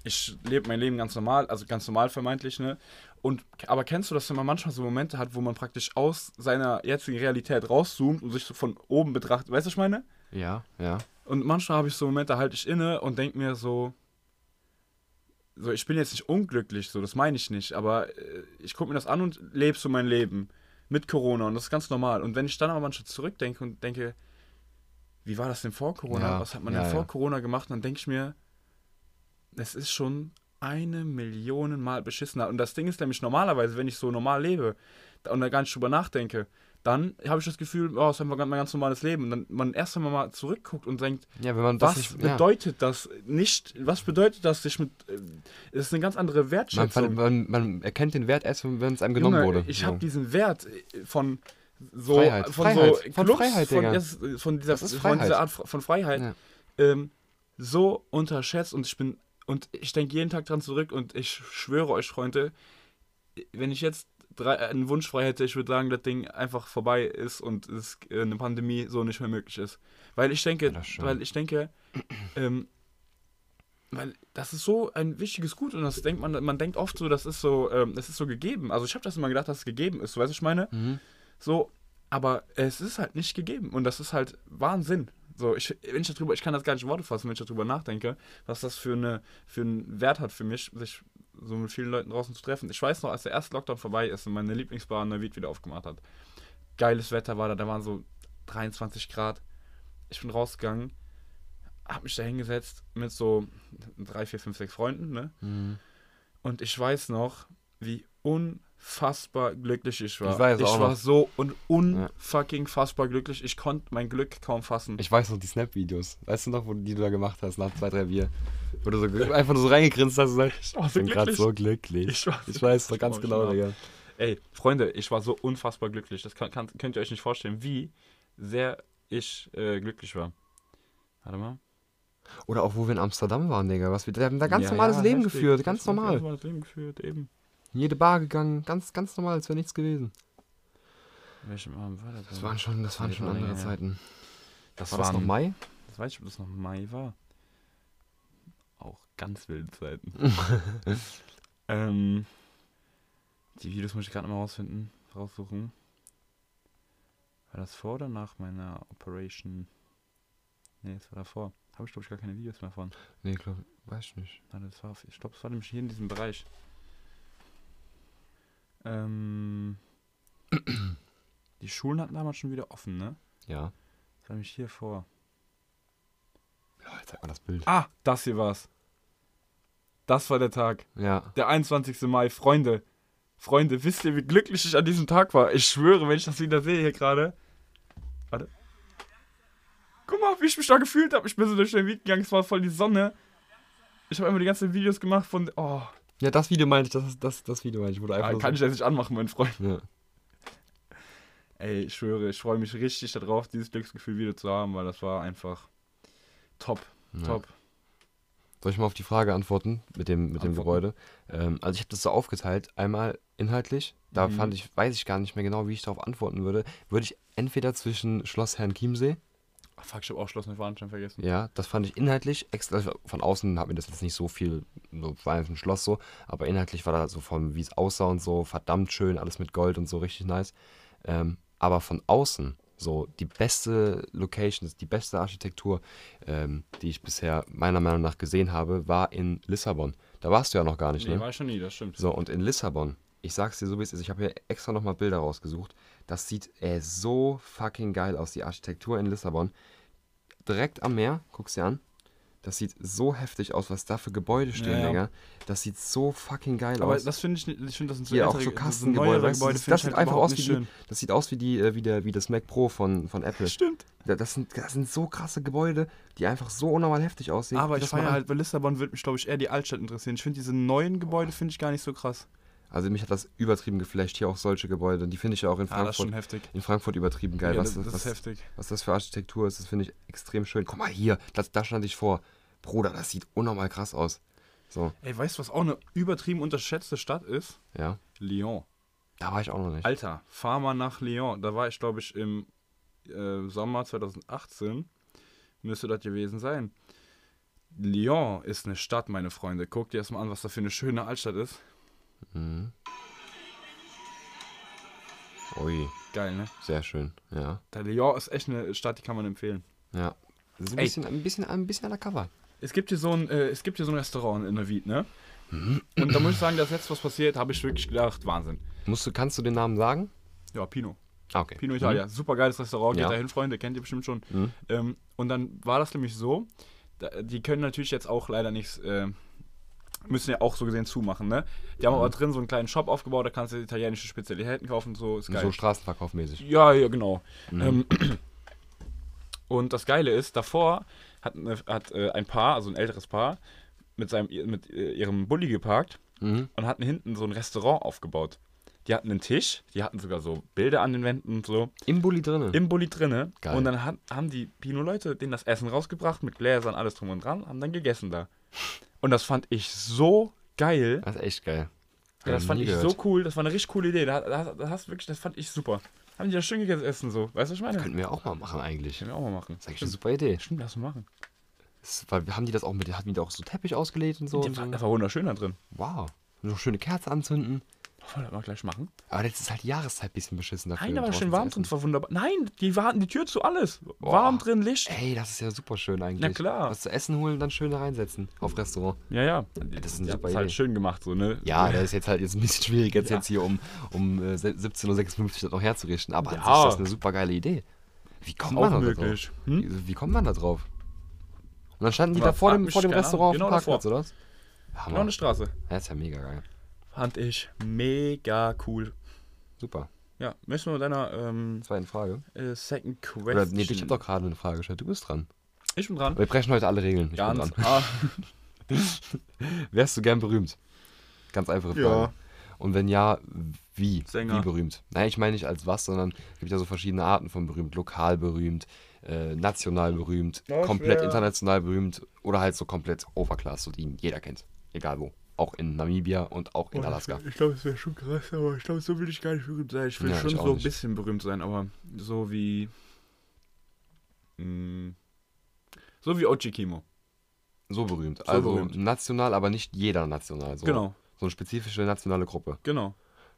ich lebe mein Leben ganz normal, also ganz normal vermeintlich, ne? Und, aber kennst du, dass man manchmal so Momente hat, wo man praktisch aus seiner jetzigen Realität rauszoomt und sich so von oben betrachtet, weißt du, was ich meine? Ja, ja. Und manchmal habe ich so Momente, da halte ich inne und denke mir so, so, ich bin jetzt nicht unglücklich, so, das meine ich nicht, aber äh, ich gucke mir das an und lebe so mein Leben mit Corona und das ist ganz normal. Und wenn ich dann aber manchmal zurückdenke und denke, wie war das denn vor Corona? Ja, was hat man ja, denn vor ja. Corona gemacht? Und dann denke ich mir, es ist schon eine Million Mal beschissener. Und das Ding ist nämlich normalerweise, wenn ich so normal lebe und da gar nicht drüber nachdenke, dann habe ich das Gefühl, oh, das ist einfach mein ganz normales Leben. Und dann man erst einmal mal zurückguckt und denkt, ja, wenn man das was nicht, bedeutet ja. das nicht, was bedeutet das sich mit, es ist eine ganz andere Wertschätzung. Man, man, man erkennt den Wert erst, wenn es einem genommen Junge, wurde. Ich ja. habe diesen Wert von so, Freiheit. Von Freiheit. so von Clubs, Freiheit, von, erst, von, dieser, von dieser Art von Freiheit ja. ähm, so unterschätzt und ich bin, und ich denke jeden Tag dran zurück und ich schwöre euch, Freunde, wenn ich jetzt drei, einen Wunsch frei hätte, ich würde sagen, das Ding einfach vorbei ist und es eine Pandemie so nicht mehr möglich ist. Weil ich denke, ja, weil ich denke, ähm, weil das ist so ein wichtiges Gut und das denkt man, man denkt oft so, das ist so, ähm, das ist so gegeben. Also ich habe das immer gedacht, dass es gegeben ist, so, weißt du, ich meine? Mhm. So, aber es ist halt nicht gegeben und das ist halt Wahnsinn. So, ich, wenn ich darüber, ich kann das gar nicht in Worte fassen, wenn ich darüber nachdenke, was das für, eine, für einen Wert hat für mich, sich so mit vielen Leuten draußen zu treffen. Ich weiß noch, als der erste Lockdown vorbei ist und meine Lieblingsbar in Neuwied wieder aufgemacht hat. Geiles Wetter war da, da waren so dreiundzwanzig Grad. Ich bin rausgegangen, hab mich da hingesetzt mit so drei, vier, fünf, sechs Freunden, ne? Mhm. Und ich weiß noch, wie unfassbar glücklich ich war. Ich, weiß ich auch war noch. so un- unfucking fassbar glücklich. Ich konnte mein Glück kaum fassen. Ich weiß noch die Snap-Videos. Weißt du noch, wo, die du da gemacht hast nach zwei, drei Bier? Wo du so einfach nur so reingegrinst hast und sagst, ich, war so ich bin gerade so glücklich. Ich, war so ich weiß doch ganz genau, Digga. Ey, Freunde, ich war so unfassbar glücklich. Das kann, kann, könnt ihr euch nicht vorstellen, wie sehr ich äh, glücklich war. Warte mal. Oder auch, wo wir in Amsterdam waren, Digga. Was, wir haben da ganz ja, normales ja, Leben heftig. geführt. Ganz normal. Ganz normales Leben geführt, eben. In jede Bar gegangen. Ganz, ganz normal, als wäre nichts gewesen. Welchem Abend war das? Das waren schon, das waren schon andere ja, ja. Zeiten. Das war waren, das noch Mai? Das weiß ich, ob das noch Mai war. Auch ganz wilde Zeiten. ähm, die Videos muss ich gerade mal rausfinden, raussuchen. War das vor oder nach meiner Operation? Ne, das war davor. Habe ich, glaube ich, gar keine Videos mehr von. Ne, glaube ich, weiß ich nicht. Das war, ich glaube, es war nämlich hier in diesem Bereich. Ähm, die Schulen hatten damals schon wieder offen, ne? Ja. Das war nämlich hier vor. Jetzt zeig mal das Bild. Ah, das hier war's. Das war der Tag. Ja. Der einundzwanzigster Mai, Freunde. Freunde, wisst ihr, wie glücklich ich an diesem Tag war? Ich schwöre, wenn ich das wieder sehe hier gerade. Warte. Guck mal, wie ich mich da gefühlt habe. Ich bin so durch den Weg gegangen, es war voll die Sonne. Ich habe immer die ganzen Videos gemacht von... Oh. Ja, das Video meinte ich, das, das, das Video meinte ich. Wurde einfach ja, kann so ich das nicht anmachen, mein Freund. Ja. Ey, ich schwöre, ich freue mich richtig darauf, dieses Glücksgefühl wieder zu haben, weil das war einfach... Top, ja. top. Soll ich mal auf die Frage antworten mit dem, mit dem Gebäude? Ähm, also ich habe das so aufgeteilt. Einmal inhaltlich, da mhm. fand ich, weiß ich gar nicht mehr genau, wie ich darauf antworten würde. Würde ich entweder zwischen Schloss Herrenchiemsee. Ach fuck, ich habe auch Schloss Neuschwanstein vergessen. Ja, das fand ich inhaltlich, extra, von außen hat mir das jetzt nicht so viel, so war einfach ein Schloss so, aber inhaltlich war da so von, wie es aussah und so, verdammt schön, alles mit Gold und so, richtig nice. Ähm, aber von außen... So, die beste Location, die beste Architektur, ähm, die ich bisher meiner Meinung nach gesehen habe, war in Lissabon. Da warst du ja noch gar nicht, nee, ne? Nee, war ich schon nie, das stimmt. So, und in Lissabon, ich sag's dir so, wie es ist, ich habe hier extra nochmal Bilder rausgesucht. Das sieht äh, so fucking geil aus, die Architektur in Lissabon. Direkt am Meer, guck's dir an. Das sieht so heftig aus, was da für Gebäude stehen, ja, ja. Digga. Das sieht so fucking geil aber aus. Aber das finde ich nicht, ich finde, das sind so ja, ältere, auch so Kastengebäude. Das, Gebäude, das, das sieht halt einfach aus wie, die, das sieht aus wie, die, wie, der, wie das Mac Pro von, von Apple. Stimmt. Das sind, das sind so krasse Gebäude, die einfach so unnormal heftig aussehen. Aber ich feiere halt, bei Lissabon würde mich, glaube ich, eher die Altstadt interessieren. Ich finde diese neuen Gebäude, finde ich gar nicht so krass. Also mich hat das übertrieben geflasht, hier auch solche Gebäude. Die finde ich ja auch in Frankfurt, ja, das ist schon heftig. In Frankfurt übertrieben geil. Ja, das, was, das ist was, heftig. Was das für Architektur ist, das finde ich extrem schön. Guck mal hier, das, da stand ich vor. Bruder, das sieht unnormal krass aus. So. Ey, weißt du, was auch eine übertrieben unterschätzte Stadt ist? Ja. Lyon. Da war ich auch noch nicht. Alter, fahr mal nach Lyon. Da war ich, glaube ich, im äh, Sommer zwanzig achtzehn. Müsste das gewesen sein. Lyon ist eine Stadt, meine Freunde. Guck dir erstmal an, was da für eine schöne Altstadt ist. Mhm. Ui. Geil, ne? Sehr schön, ja. Der Lyon ist echt eine Stadt, die kann man empfehlen. Ja. So ein bisschen, ein bisschen, ein bisschen undercover. Es gibt hier so ein, äh, es gibt hier so ein Restaurant in Neuwied, ne? Und da muss ich sagen, dass jetzt was passiert, habe ich wirklich gedacht, Wahnsinn. Musst du, kannst du den Namen sagen? Ja, Pino. Ah, okay. Pino Italia, mhm. super geiles Restaurant, geht ja. da hin, Freunde, kennt ihr bestimmt schon. Mhm. Ähm, und dann war das nämlich so, da, die können natürlich jetzt auch leider nichts... Äh, müssen ja auch so gesehen zumachen, ne? Die haben mhm. aber drin so einen kleinen Shop aufgebaut, da kannst du italienische Spezialitäten kaufen und so, ist geil. So straßenverkaufmäßig. Ja, ja, genau. Mhm. Ähm, und das Geile ist, davor hat, eine, hat äh, ein Paar, also ein älteres Paar, mit, seinem, mit äh, ihrem Bulli geparkt mhm. und hatten hinten so ein Restaurant aufgebaut. Die hatten einen Tisch, die hatten sogar so Bilder an den Wänden und so. Im Bulli drinne? Im Bulli drinne. Geil. Und dann hat, haben die Pino-Leute denen das Essen rausgebracht, mit Gläsern, alles drum und dran, haben dann gegessen da. Und das fand ich so geil. Das ist echt geil. Ja, das fand ich so cool, das war eine richtig coole Idee. Das, das, das, wirklich, das fand ich super. Haben die ja schön gegessen, so. Weißt du, was ich meine? Das könnten wir auch mal machen, eigentlich. Können wir auch mal machen. Das ist eigentlich eine super Idee. Stimmt, lass mal machen. Das, weil, haben die das auch mit, hatten die da auch so Teppich ausgelegt und so? Und war, so. Das war wunderschön da drin. Wow. Noch schöne Kerze anzünden. Wollen wir mal gleich machen? Aber jetzt ist halt Jahreszeit ein bisschen beschissen dafür. Nein, da war schön warm drin, das war wunderbar. Nein, die warten die Tür zu, alles. Boah. Warm drin, Licht. Ey, das ist ja super schön eigentlich. Na klar. Was zu essen holen, dann schön da reinsetzen auf Restaurant. Ja, ja. Das ist eine super Idee. Halt schön gemacht so, ne? Ja, das ist jetzt halt jetzt ein bisschen schwierig, jetzt, ja. jetzt hier um, um äh, siebzehn Uhr sechsundfünfzig das noch herzurichten. Aber ja. An sich ist das eine super geile Idee. Wie kommt man da drauf? Hm? Wie, wie kommt man da drauf? Und dann standen die da vor dem, vor dem Restaurant genau auf dem Parkplatz, oder? Hammer. Genau eine Straße. Ja, das ist ja mega geil. Fand ich mega cool. Super. Ja, möchtest du mit deiner ähm, zweiten Frage? Äh, second Question. Oder, nee, ich hab doch gerade eine Frage gestellt. Du bist dran. Ich bin dran. Wir brechen heute alle Regeln. Ich Ganz bin dran. Ah. Wärst du gern berühmt? Ganz einfache Frage. Ja. Und wenn ja, wie? Sänger. Wie berühmt? Nein, ich meine nicht als was, sondern es gibt ja so verschiedene Arten von berühmt. Lokal berühmt, äh, national berühmt, das komplett wär. international berühmt oder halt so komplett Overclass, so die jeder kennt. Egal wo. Auch in Namibia und auch in oh, Alaska. Ich, ich glaube, es wäre schon krass, aber ich glaube, so will ich gar nicht berühmt sein. Ich will ja, schon ich so ein bisschen berühmt sein, aber so wie... Mh, so wie Oji Kimo. So berühmt. So also berühmt. National, aber nicht jeder national. So. Genau. So eine spezifische nationale Gruppe. Genau.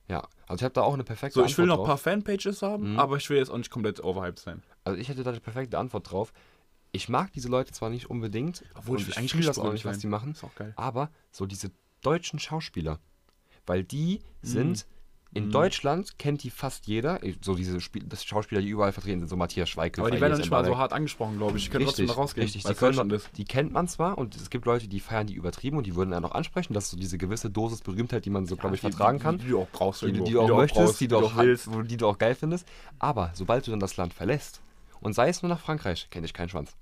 Ja, also ich habe da auch eine perfekte Antwort drauf. So, ich will noch ein paar Fanpages haben, mhm. aber ich will jetzt auch nicht komplett overhyped sein. Also ich hätte da die perfekte Antwort drauf. Ich mag diese Leute zwar nicht unbedingt, obwohl ich, ich fühle das auch nicht, was die machen, ist auch geil. Aber so diese deutschen Schauspieler, weil die sind, mm. in mm. Deutschland kennt die fast jeder, so diese Spiel, das Schauspieler, die überall vertreten sind, so Matthias Schweighöfer. Aber die werden nicht mal so hart angesprochen, glaube ich, die können trotzdem rausgehen. Richtig, die, können, die kennt man zwar und es gibt Leute, die feiern die übertrieben und die würden einen auch ansprechen, dass so diese gewisse Dosis Berühmtheit, die man so, ja, glaube ich, die, vertragen die, kann, die, die du auch brauchst, die, die, die du auch, auch möchtest, brauchst, die, du auch willst, die du auch geil findest, aber sobald du dann das Land verlässt und sei es nur nach Frankreich, kenne ich keinen Schwanz.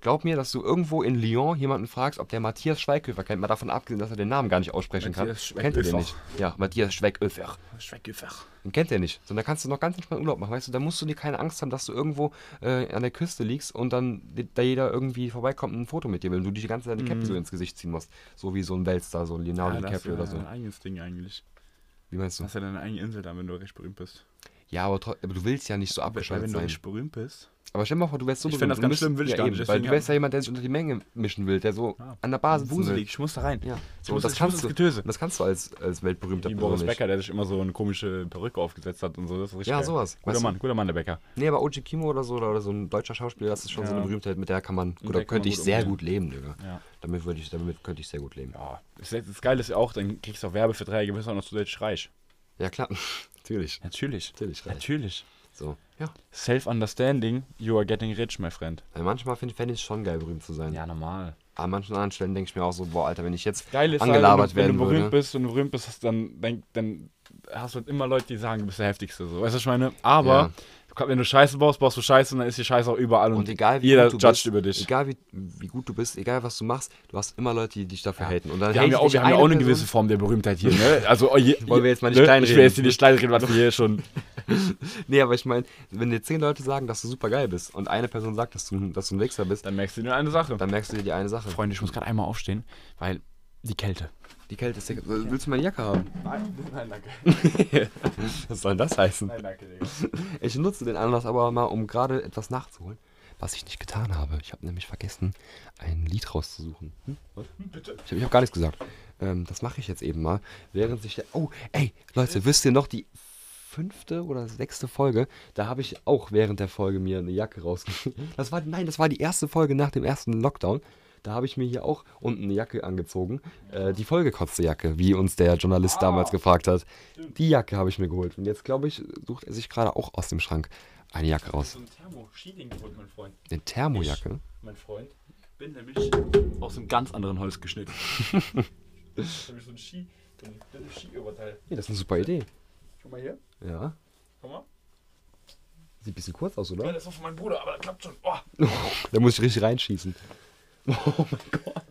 Glaub mir, dass du irgendwo in Lyon jemanden fragst, ob der Matthias Schweighöfer kennt, mal davon abgesehen, dass er den Namen gar nicht aussprechen Matthias kann. Kennt er den nicht? Ja, Matthias Schweighöfer. Schweighöfer. Den kennt er nicht. So, da kannst du noch ganz entspannt Urlaub machen, weißt du, da musst du dir keine Angst haben, dass du irgendwo äh, an der Küste liegst und dann da jeder irgendwie vorbeikommt und ein Foto mit dir will und du die ganze Zeit eine Cappy mm. so ins Gesicht ziehen musst. So wie so ein Weltstar, so ein Leonardo ja, DiCaprio oder so. Das ist ja dein eigenes Ding eigentlich. Wie meinst du? Das ist ja deine eigene Insel da, wenn du recht berühmt bist. Ja, aber, aber du willst ja nicht so abgeschaltet sein. Wenn du nicht berühmt bist... Aber stell dir mal vor, du wärst so ich berühmt. Ich finde das ganz schlimm, will ich ja gar nicht. Eben, weil du wärst ja jemand, der sich unter die Menge mischen will, der so ah, an der Basis will. Ich muss da rein. Ja. So, muss, das, kannst muss du, das kannst du als, als weltberühmter Wie Boris Becker, der sich immer so eine komische Perücke aufgesetzt hat und so. Das ist richtig ja, geil. Sowas. Guter Mann, guter Mann, der Becker. Nee, aber Oji Kimo oder so, oder so ein deutscher Schauspieler, das ist schon ja. so eine Berühmtheit, mit der kann man, oder der könnte kann man ich gut sehr umgehen. gut leben, Digga. Ja. Damit, würde ich, damit könnte ich sehr gut leben. Ja. Das Geile ist ja auch, dann kriegst du auch Werbeverträge, bist du auch noch zusätzlich reich. Ja, klar. Natürlich. Natürlich. Natürlich. So, ja. Self-understanding, you are getting rich, my friend. Ja, manchmal finde ich es schon geil, berühmt zu sein. Ja, normal. An manchen anderen Stellen denke ich mir auch so, boah, Alter, wenn ich jetzt geil ist, angelabert halt, wenn werden du, wenn würde. Wenn du berühmt bist und berühmt bist, dann, denk, dann hast du halt immer Leute, die sagen, du bist der Heftigste. So. Weißt du, was ich meine? Aber, ja. wenn du Scheiße baust, baust du Scheiße und dann ist die Scheiße auch überall und, und egal, wie jeder judged bist, über dich. Egal, wie, wie gut du bist, egal, was du machst, du hast immer Leute, die dich dafür ja. haten. Und dann wir haben ja auch, wir haben auch eine gewisse Form der Berühmtheit hier, ne? Also, oh, je, wollen wir jetzt mal nicht ne? klein reden. Ich will jetzt nicht klein reden, was wir hier schon... Nee, aber ich meine, wenn dir zehn Leute sagen, dass du super geil bist und eine Person sagt, dass du, dass du ein Wichser bist, dann merkst du dir eine Sache. Dann merkst du dir die eine Sache. Freunde, ich muss gerade einmal aufstehen, weil die Kälte. Die Kälte ist... Dick. Willst du meine Jacke haben? Nein, nein, danke. Was soll denn das heißen? Nein, danke, Digga. Ich nutze den Anlass aber mal, um gerade etwas nachzuholen, was ich nicht getan habe. Ich habe nämlich vergessen, ein Lied rauszusuchen. Hm? Was? Bitte? Ich habe hab gar nichts gesagt. Ähm, das mache ich jetzt eben mal, während sich der... Oh, ey, Leute, wisst ihr noch die... fünfte oder sechste Folge, da habe ich auch während der Folge mir eine Jacke rausgesucht. Das war, nein, das war die erste Folge nach dem ersten Lockdown. Da habe ich mir hier auch unten eine Jacke angezogen. Äh, die vollgekotzte Jacke, wie uns der Journalist ah, damals gefragt hat. Die Jacke habe ich mir geholt. Und jetzt, glaube ich, sucht er sich gerade auch aus dem Schrank eine Jacke raus. Ich habe so ein Thermo-Sheeting geholt, mein Freund. Eine Thermojacke? Ich, mein Freund, bin nämlich aus einem ganz anderen Holz geschnitten. Das ist nämlich so ein Ski, so ein dünnes Ski-Oberteil. Ja, das ist eine super Idee. Guck mal hier. Ja. Guck mal. Sieht ein bisschen kurz aus, oder? Ja, das ist von meinem Bruder, aber das klappt schon. Oh. Da muss ich richtig reinschießen. Oh mein Gott.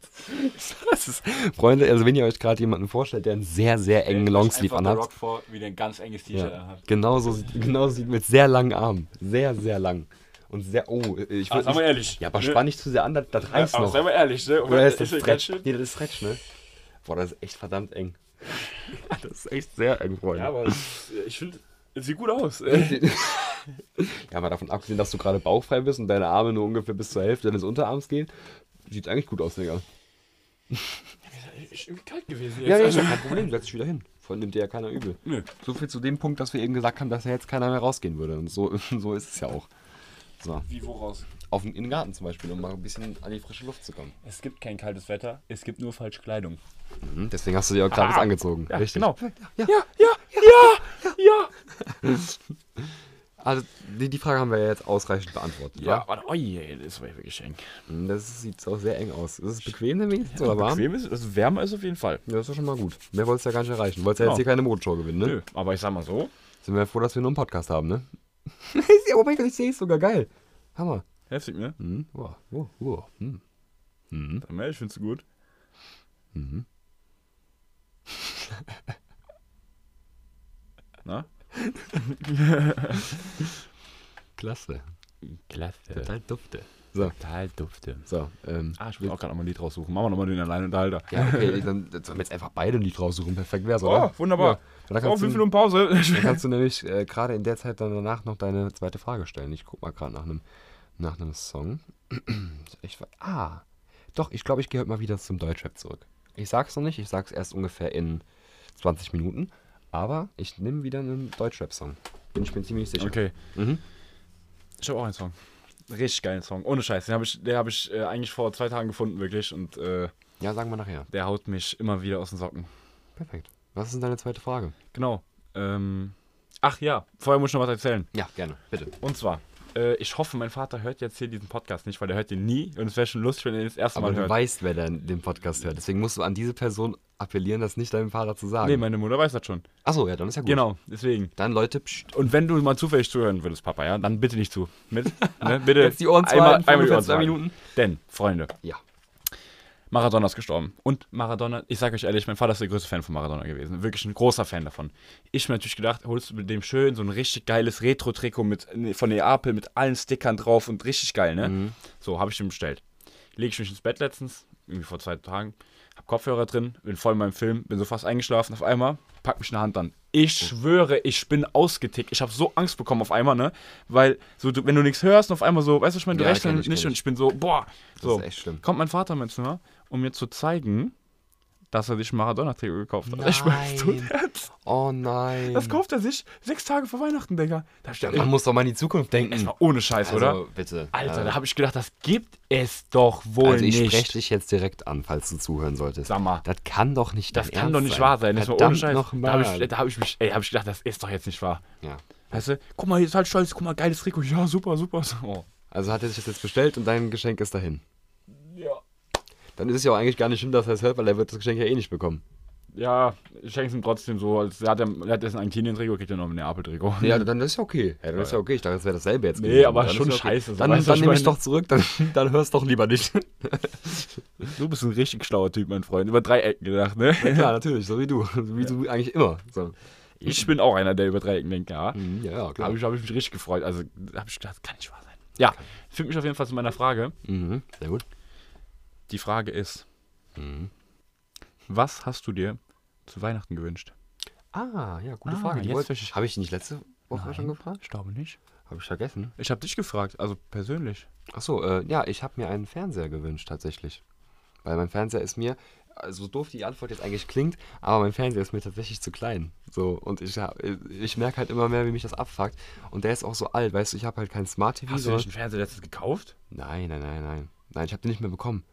Das ist, Freunde, also wenn ihr euch gerade jemanden vorstellt, der einen sehr, sehr engen Longsleeve anhat. Rock vor, wie der ein ganz enges T-Shirt ja. anhat. Genau so sieht mit sehr langen Armen. Sehr, sehr lang. Und sehr, oh, ich würde sagen. Ehrlich. Ja, aber ne? Spann nicht zu sehr an, das reißt ja, aber noch. Aber seien wir ehrlich, ne? Oder, oder ist das Stretch? Nee, das ist Stretch, ne? Boah, das ist echt verdammt eng. Das ist echt sehr eng, Freunde. Ja, aber es, ich finde, es sieht gut aus. Ja, mal davon abgesehen, dass du gerade bauchfrei bist und deine Arme nur ungefähr bis zur Hälfte deines Unterarms gehen, sieht eigentlich gut aus, Digga. Ist irgendwie kalt gewesen jetzt. Ja, also. Kein Problem, setz dich wieder hin. Von dem nimmt dir ja keiner übel. Nee. So viel zu dem Punkt, dass wir eben gesagt haben, dass ja jetzt keiner mehr rausgehen würde. Und so, so ist es ja auch. So. Wie, wo raus? Auf den Innengarten zum Beispiel, um mal ein bisschen an die frische Luft zu kommen. Es gibt kein kaltes Wetter, es gibt nur falsche Kleidung. Mhm, deswegen hast du dir auch gerade ah, was angezogen. Ja, richtig. Genau. Ja, ja, ja, ja, ja. ja. Also die, die Frage haben wir ja jetzt ausreichend beantwortet. Ja, aber oh je, das war ja wirklich eng. Das sieht auch sehr eng aus. Ist es bequem nämlich? Ja, oder warm? Bequem ist, also wärmer ist auf jeden Fall. Ja, das ist schon mal gut. Mehr wolltest du ja gar nicht erreichen. Du wolltest ja jetzt hier keine Modenschau gewinnen, ne? Nö, aber ich sag mal so. Sind wir froh, dass wir nur einen Podcast haben, ne? Oh mein Gott, ich sehe es sogar geil. Hammer. Heftig, ne? Mhm. Wow, wow, wow. Mhm. Mhm. Ich find's gut. Mhm. Na? Klasse. Klasse. Total dufte. So. Total dufte. So, ähm, ah, ich will auch gerade nochmal ein Lied raussuchen. Machen wir nochmal den Alleinunterhalter. Ja, okay, dann sollen wir jetzt einfach beide ein Lied raussuchen. Perfekt wär's, oder? Oh, wunderbar. Ja. Dann oh, fünf Minuten Pause. Dann kannst du nämlich äh, gerade in der Zeit dann danach noch deine zweite Frage stellen. Ich guck mal gerade nach einem nach einem Song. ich, ah, doch, ich glaube, ich gehe heute mal wieder zum Deutschrap zurück. Ich sag's noch nicht, ich sag's erst ungefähr in zwanzig Minuten. Aber ich nehme wieder einen Deutschrap-Song. Bin ich mir ziemlich sicher. Okay. Mhm. Ich habe auch einen Song. Richtig geilen Song. Ohne Scheiß. Den habe ich, den hab ich äh, eigentlich vor zwei Tagen gefunden, wirklich. Und, äh, ja, sagen wir nachher. Der haut mich immer wieder aus den Socken. Perfekt. Was ist denn deine zweite Frage? Genau. Ähm, ach ja, vorher muss ich noch was erzählen. Ja, gerne. Bitte. Und zwar, äh, ich hoffe, mein Vater hört jetzt hier diesen Podcast nicht, weil der hört den nie. Und es wäre schon lustig, wenn er das erste Aber Mal hört. Aber du weißt, wer dann den Podcast hört. Deswegen musst du an diese Person appellieren, das nicht deinem Vater zu sagen. Nee, meine Mutter weiß das schon. Achso, ja, dann ist ja gut. Genau, deswegen. Dann Leute, psst. Und wenn du mal zufällig zuhören würdest, Papa, ja, dann bitte nicht zu. Mit, ne, bitte. Jetzt die Ohren zwei, einmal, einmal die Ohren zwei Minuten. Denn, Freunde, ja. Maradona ist gestorben. Und Maradona, ich sage euch ehrlich, mein Vater ist der größte Fan von Maradona gewesen. Wirklich ein großer Fan davon. Ich habe natürlich gedacht, holst du mit dem schön so ein richtig geiles Retro-Trikot mit, von Neapel mit allen Stickern drauf und richtig geil, ne? Mhm. So, habe ich den bestellt. Lege ich mich ins Bett letztens, irgendwie vor zwei Tagen. Hab Kopfhörer drin, bin voll in meinem Film, bin so fast eingeschlafen auf einmal, pack mich eine Hand an. Ich schwöre, ich bin ausgetickt. Ich habe so Angst bekommen auf einmal, ne? Weil, so, du, wenn du nichts hörst, auf einmal so, weißt du, ich meine, du ja, rechnest nicht ich. Und ich bin so, boah. Das so. Ist echt schlimm. Kommt mein Vater in mein Zimmer, um mir zu zeigen, dass er sich ein Maradona-Trikot gekauft hat. Nein. Ich meine, das tut er jetzt. Oh nein. Das kauft er sich sechs Tage vor Weihnachten, Digga. Da ja, man muss doch mal in die Zukunft denken. Das war ohne Scheiß, also, oder? Bitte. Alter, äh, da habe ich gedacht, das gibt es doch wohl also nicht. Also ich spreche dich jetzt direkt an, falls du zuhören solltest. Sag mal. Das kann doch nicht Das kann Ernst doch nicht sein. Wahr sein. Das war ohne Scheiß. Noch mal. Da habe ich, da hab ich mich, ey, hab ich gedacht, das ist doch jetzt nicht wahr. Ja. Weißt du, guck mal, hier ist halt stolz, guck mal, geiles Trikot. Ja, super, super. Oh. Also hat er sich das jetzt bestellt und dein Geschenk ist dahin. Ja. Dann ist es ja auch eigentlich gar nicht schlimm, dass er es hört, weil er wird das Geschenk ja eh nicht bekommen. Ja, ich schenke es ihm trotzdem so. Als er hat jetzt ein Argentinien-Trikot, kriegt er noch ein Neapel-Trikot. Ja, dann ist ja okay. Ja, dann ist ja okay. Ich dachte, das wäre dasselbe jetzt. Nee, gewesen. aber dann schon okay. scheiße. So dann dann, dann nehme ich doch zurück, dann, dann hörst du doch lieber nicht. Du bist ein richtig schlauer Typ, mein Freund. Über drei Ecken gedacht, ne? Ja, klar, natürlich, so wie du. So wie ja. du eigentlich immer. So. Ich bin auch einer, der über drei Ecken denkt, ja. Ja, ja klar. Da habe ich mich richtig gefreut. Also, habe ich gedacht, kann nicht wahr sein. Ja, führt mich auf jeden Fall zu meiner Frage. Mhm, sehr gut. Die Frage ist, mhm. was hast du dir zu Weihnachten gewünscht? Ah, ja, gute ah, Frage. Habe ich nicht letzte Woche Nein, schon gefragt? Ich glaube nicht. Habe ich vergessen. Ich habe dich gefragt, also persönlich. Ach so, äh, ja, ich habe mir einen Fernseher gewünscht tatsächlich. Weil mein Fernseher ist mir, also so doof die Antwort jetzt eigentlich klingt, aber mein Fernseher ist mir tatsächlich zu klein. So, und ich, ich merke halt immer mehr, wie mich das abfuckt. Und der ist auch so alt, weißt du, ich habe halt kein Smart-T V. Hast du nicht einen Fernseher letztens gekauft? Nein, nein, nein, nein. Nein, ich habe den nicht mehr bekommen.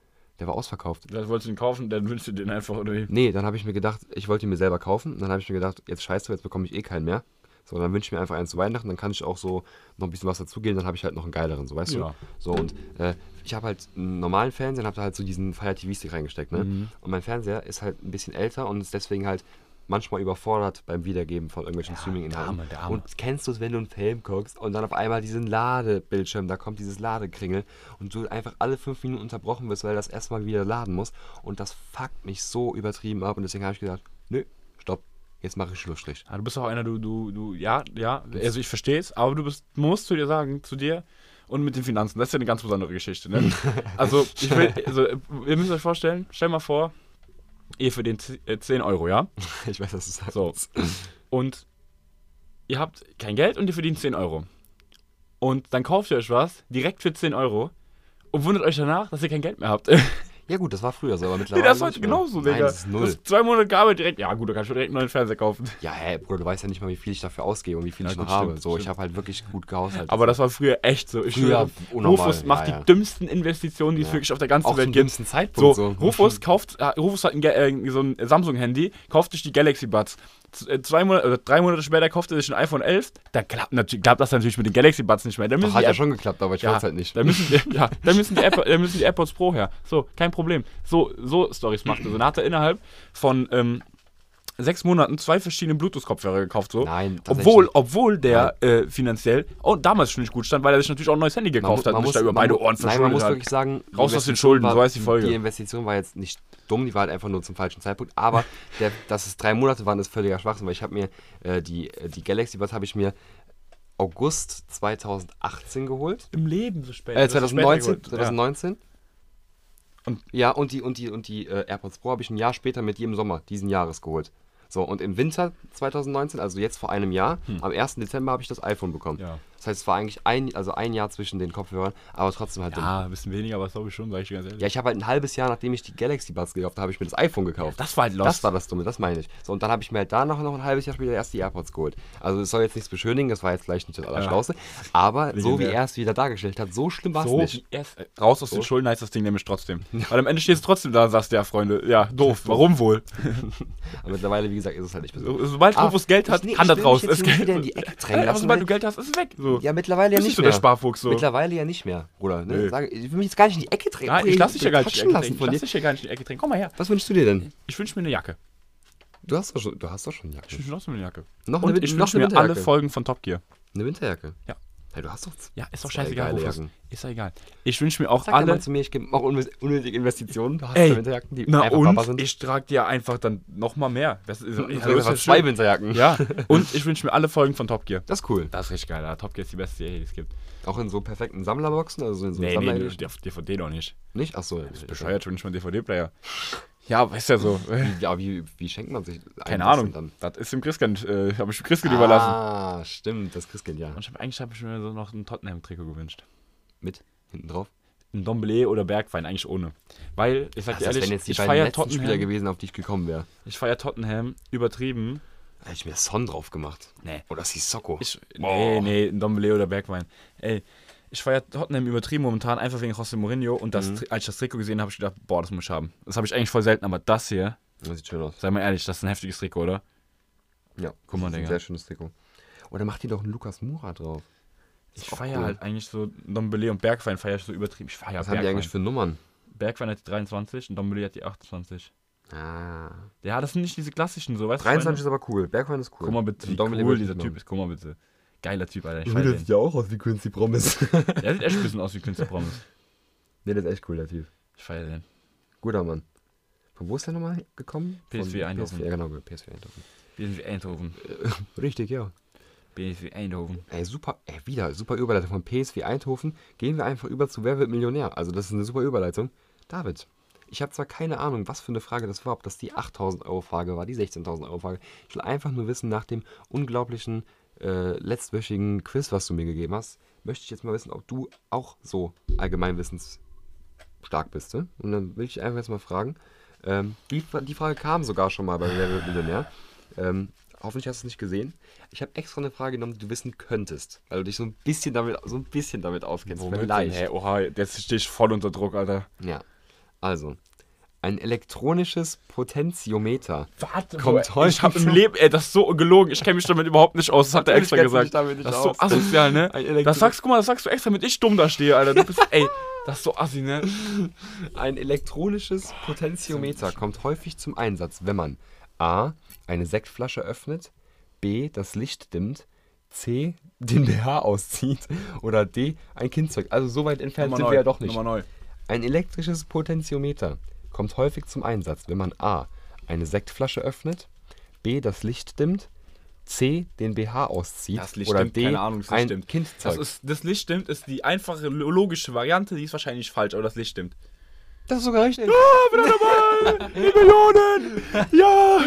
Der war ausverkauft. Dann wolltest du ihn kaufen, dann wünschst du den einfach oder wie? Nee, dann habe ich mir gedacht, ich wollte ihn mir selber kaufen. Dann habe ich mir gedacht, jetzt scheiß du, jetzt bekomme ich eh keinen mehr. So, dann wünsche ich mir einfach einen zu Weihnachten, dann kann ich auch so noch ein bisschen was dazugeben, dann habe ich halt noch einen geileren, so weißt ja. du? So, und äh, ich habe halt einen normalen Fernseher und habe da halt so diesen Fire-T V-Stick reingesteckt, ne? Mhm. Und mein Fernseher ist halt ein bisschen älter und ist deswegen halt manchmal überfordert beim Wiedergeben von irgendwelchen ja, Streaming-Inhalten. Und kennst du es, wenn du einen Film guckst und dann auf einmal diesen Ladebildschirm, da kommt dieses Ladekringel und du einfach alle fünf Minuten unterbrochen wirst, weil das erstmal wieder laden muss. Und das fuckt mich so übertrieben ab und deswegen habe ich gesagt, nö, stopp, jetzt mache ich Schlussstrich. Ja, du bist auch einer, du, du, du, ja, ja, also ich verstehe es, aber du bist, musst zu dir sagen, zu dir und mit den Finanzen, das ist ja eine ganz besondere Geschichte, ne? Also, ich will, also, ihr müsst euch vorstellen, stell mal vor, Ihr für den zehn Euro, ja? Ich weiß, was du sagst. So. Und ihr habt kein Geld und ihr verdient zehn Euro. Und dann kauft ihr euch was, direkt für zehn Euro, und wundert euch danach, dass ihr kein Geld mehr habt. Ja gut, das war früher so, aber mittlerweile... Nee, das ist heute genauso, Digga. Nein, das ist null. Das ist zwei Monate gearbeitet direkt. Ja gut, da kannst du direkt einen neuen Fernseher kaufen. Ja, hey, Bruder, du weißt ja nicht mal, wie viel ich dafür ausgebe und wie viel ja, ich noch gut, habe. Stimmt, so, stimmt. Ich habe halt wirklich gut gehaushaltet. Aber das war früher echt so. Ich früher unnormal. Rufus macht ja, ja. die dümmsten Investitionen, die ja. es wirklich auf der ganzen Auch Welt gibt. Auch zum dümmsten Zeitpunkt so. so. Rufus, kauft, Rufus hat ein, äh, so ein Samsung-Handy, kauft sich die Galaxy Buds. Zwei Monate, oder drei Monate später kauft er sich ein iPhone elf, dann klappt, klappt das natürlich mit den Galaxy Buds nicht mehr. Dann Doch, hat ja schon geklappt, aber ich ja, weiß halt nicht. Da müssen, ja, da müssen, die Airpo- da müssen die AirPods Pro her. So, kein Problem. So, so Storys macht er. So, dann hat er innerhalb von ähm, sechs Monaten zwei verschiedene Bluetooth-Kopfhörer gekauft. So. Nein, obwohl, obwohl der äh, finanziell oh, damals schon nicht gut stand, weil er sich natürlich auch ein neues Handy gekauft man, man hat muss, und sich da über beide Ohren verschuldet hat. Nein, man muss hat. wirklich sagen, raus aus den Schulden, war, so heißt die Folge. Die Investition war jetzt nicht dumm, die war halt einfach nur zum falschen Zeitpunkt, aber der, dass es drei Monate waren, ist völliger Schwachsinn, weil ich habe mir äh, die, die Galaxy Buds habe ich mir August zweitausendachtzehn geholt. Im Leben so spät. Äh, zweitausendneunzehn. zweitausendneunzehn. Ja. Und, ja, und die, und die, und die äh, AirPods Pro habe ich ein Jahr später mit jedem Sommer diesen Jahres geholt. So, und im Winter zweitausendneunzehn, also jetzt vor einem Jahr, hm. am ersten Dezember habe ich das iPhone bekommen. Ja. Das heißt, es war eigentlich ein, also ein Jahr zwischen den Kopfhörern, aber trotzdem halt... Ja, ein bisschen weniger, aber das glaube ich schon, sage ich ganz ehrlich. Ja, ich habe halt ein halbes Jahr, nachdem ich die Galaxy Buds gekauft habe, habe ich mir das iPhone gekauft. Ja, das war halt lost. Das war das Dumme, das meine ich. So, und dann habe ich mir halt danach noch ein halbes Jahr später erst die AirPods geholt. Also es soll jetzt nichts beschönigen, das war jetzt vielleicht nicht das Allerschlauste, ja. aber Liegen so wie er es wieder dargestellt hat, so schlimm war es so nicht. Erst, äh, raus aus so. den Schulden heißt das Ding nämlich trotzdem. Weil am Ende stehst du trotzdem da und sagst, ja Freunde, ja, doof, warum wohl? Aber mittlerweile, wie gesagt, ist es halt nicht so. Sobald Rufus Geld hat, kann da draus. Sobald du Geld hast, ist es weg. So. Ja, mittlerweile ja nicht so mehr. Der Sparfuchs, so. Mittlerweile ja nicht mehr, Bruder. Ne? Nee. Sag, ich will mich jetzt gar nicht in die Ecke drehen. Nein, ich lasse dich ja gar nicht in die Ecke drehen. Ich lasse dich ja gar nicht in die Ecke drehen. Komm mal her. Was wünschst du dir denn? Ich wünsche mir eine Jacke. Du hast doch schon, du hast doch schon eine Jacke. Ich wünsche mir auch so eine Jacke. Noch eine, Und ich wünsche mir alle Folgen von Top Gear. Eine Winterjacke? Ja. Hey, du hast doch... Ja, ist doch scheißegal, Rufus. Ist ja egal. Ich wünsche mir auch Sag alle... Sag mal zu mir, ich gebe auch unnötige Investitionen. Du hast ja Winterjacken, die na einfach Papa sind. Ich trage dir einfach dann nochmal mehr. Das ist, ich trage einfach zwei Winterjacken. Ja, und ich wünsche mir alle Folgen von Top Gear. Das ist cool. Das ist richtig geil. Ja. Top Gear ist die beste Serie, die es gibt. Auch in so perfekten Sammlerboxen? Also in so nee, Sammler- nee, D V D doch nicht. Nicht? Achso. Das ist bescheuert, schon nicht mal ein D V D-Player. Ja, weißt ja so. Ja, wie, wie schenkt man sich ein? Keine Ahnung. Dann? Das ist dem Christkind, äh, habe ich dem Christkind ah, überlassen. Ah, stimmt, das Christkind, ja. Und ich hab, eigentlich habe ich mir so noch ein Tottenham-Trikot gewünscht. Mit? Hinten drauf? Ein Dombele oder Bergwein, eigentlich ohne. Weil, ich sag dir ehrlich, jetzt die ich feiere Tottenham. Spieler gewesen, auf die ich gekommen wäre. Ich feiere Tottenham übertrieben. Hätte ich mir Son drauf gemacht. Nee. Oder Sissoko. Ich, nee, nee, ein Dombele oder Bergwein. Ey. Ich feiere Tottenham übertrieben momentan, einfach wegen José Mourinho. Und das, mhm. als ich das Trikot gesehen habe, habe ich gedacht, boah, das muss ich haben. Das habe ich eigentlich voll selten, aber das hier... Das sieht schön aus. Sei mal ehrlich, das ist ein heftiges Trikot, oder? Ja, guck mal, Digga. Das ist ein sehr schönes Trikot. Oder macht die doch einen Lukas Moura drauf. Das ich feiere cool. halt eigentlich so... Dombele und Bergwein feiere ich so übertrieben. Ich feiere Was Bergwein. Haben die eigentlich für Nummern? Bergwein hat die dreiundzwanzig und Dombele hat die achtundzwanzig. Ah. Ja, das sind nicht diese klassischen so, weißt du? dreiundzwanzig ist aber cool. Bergwein ist cool. Guck mal bitte, wie cool dieser Typ ist. Guck mal bitte. Geiler Typ, Alter. Ich der sieht ja auch aus wie Quincy Promes. Der sieht echt ein bisschen aus wie Quincy Promes. Nee, der ist echt cool, der Typ. Ich feiere den. Guter Mann. Von wo ist der nochmal gekommen? P S V Eindhoven. Ja, genau, P S V Eindhoven. P S V Eindhoven. Richtig, ja. P S V Eindhoven. Ey, super, ey, wieder, super Überleitung von P S V Eindhoven. Gehen wir einfach über zu Wer wird Millionär? Also, das ist eine super Überleitung. David, ich habe zwar keine Ahnung, was für eine Frage das war, ob das die achttausend Euro Frage war, die sechzehntausend Euro Frage. Ich will einfach nur wissen, nach dem unglaublichen... Äh, letztwöchigen Quiz, was du mir gegeben hast, möchte ich jetzt mal wissen, ob du auch so allgemeinwissensstark bist. Ne? Und dann will ich einfach jetzt mal fragen. Ähm, die, die Frage kam sogar schon mal bei Wer wird Millionär. Ähm, hoffentlich hast du es nicht gesehen. Ich habe extra eine Frage genommen, die du wissen könntest, weil du dich so ein bisschen damit, so ein bisschen damit auskennst. Womit vielleicht. Denn? Hey, oha, jetzt stehe ich voll unter Druck, Alter. Ja, also... Ein elektronisches Potentiometer. Warte, kommt heute. Ich habe im Leben, ey, das ist so gelogen. Ich kenne mich damit überhaupt nicht aus. Das hat er extra gesagt. Damit nicht das ist so aus. Asozial, ne? Elektro- das sagst, guck mal, das sagst du extra, damit ich dumm da stehe, Alter. Du bist, ey, das ist so assi, ne? Ein elektronisches Potentiometer kommt häufig zum Einsatz, wenn man a. eine Sektflasche öffnet, b. das Licht dimmt, c. den B H auszieht oder d. ein Kind zeugt. Also so weit entfernt Nummer sind neu. wir ja doch nicht. Nummer neu. Ein elektrisches Potentiometer kommt häufig zum Einsatz, wenn man a. eine Sektflasche öffnet, b. das Licht dimmt, c. den B H auszieht das Licht oder stimmt, d. Keine Ahnung, das Licht ein stimmt. Kind zeugt. Das, das Licht stimmt ist die einfache logische Variante, die ist wahrscheinlich falsch, aber das Licht stimmt. Das ist sogar richtig. Ja, bin dabei! Die Millionen! Ja!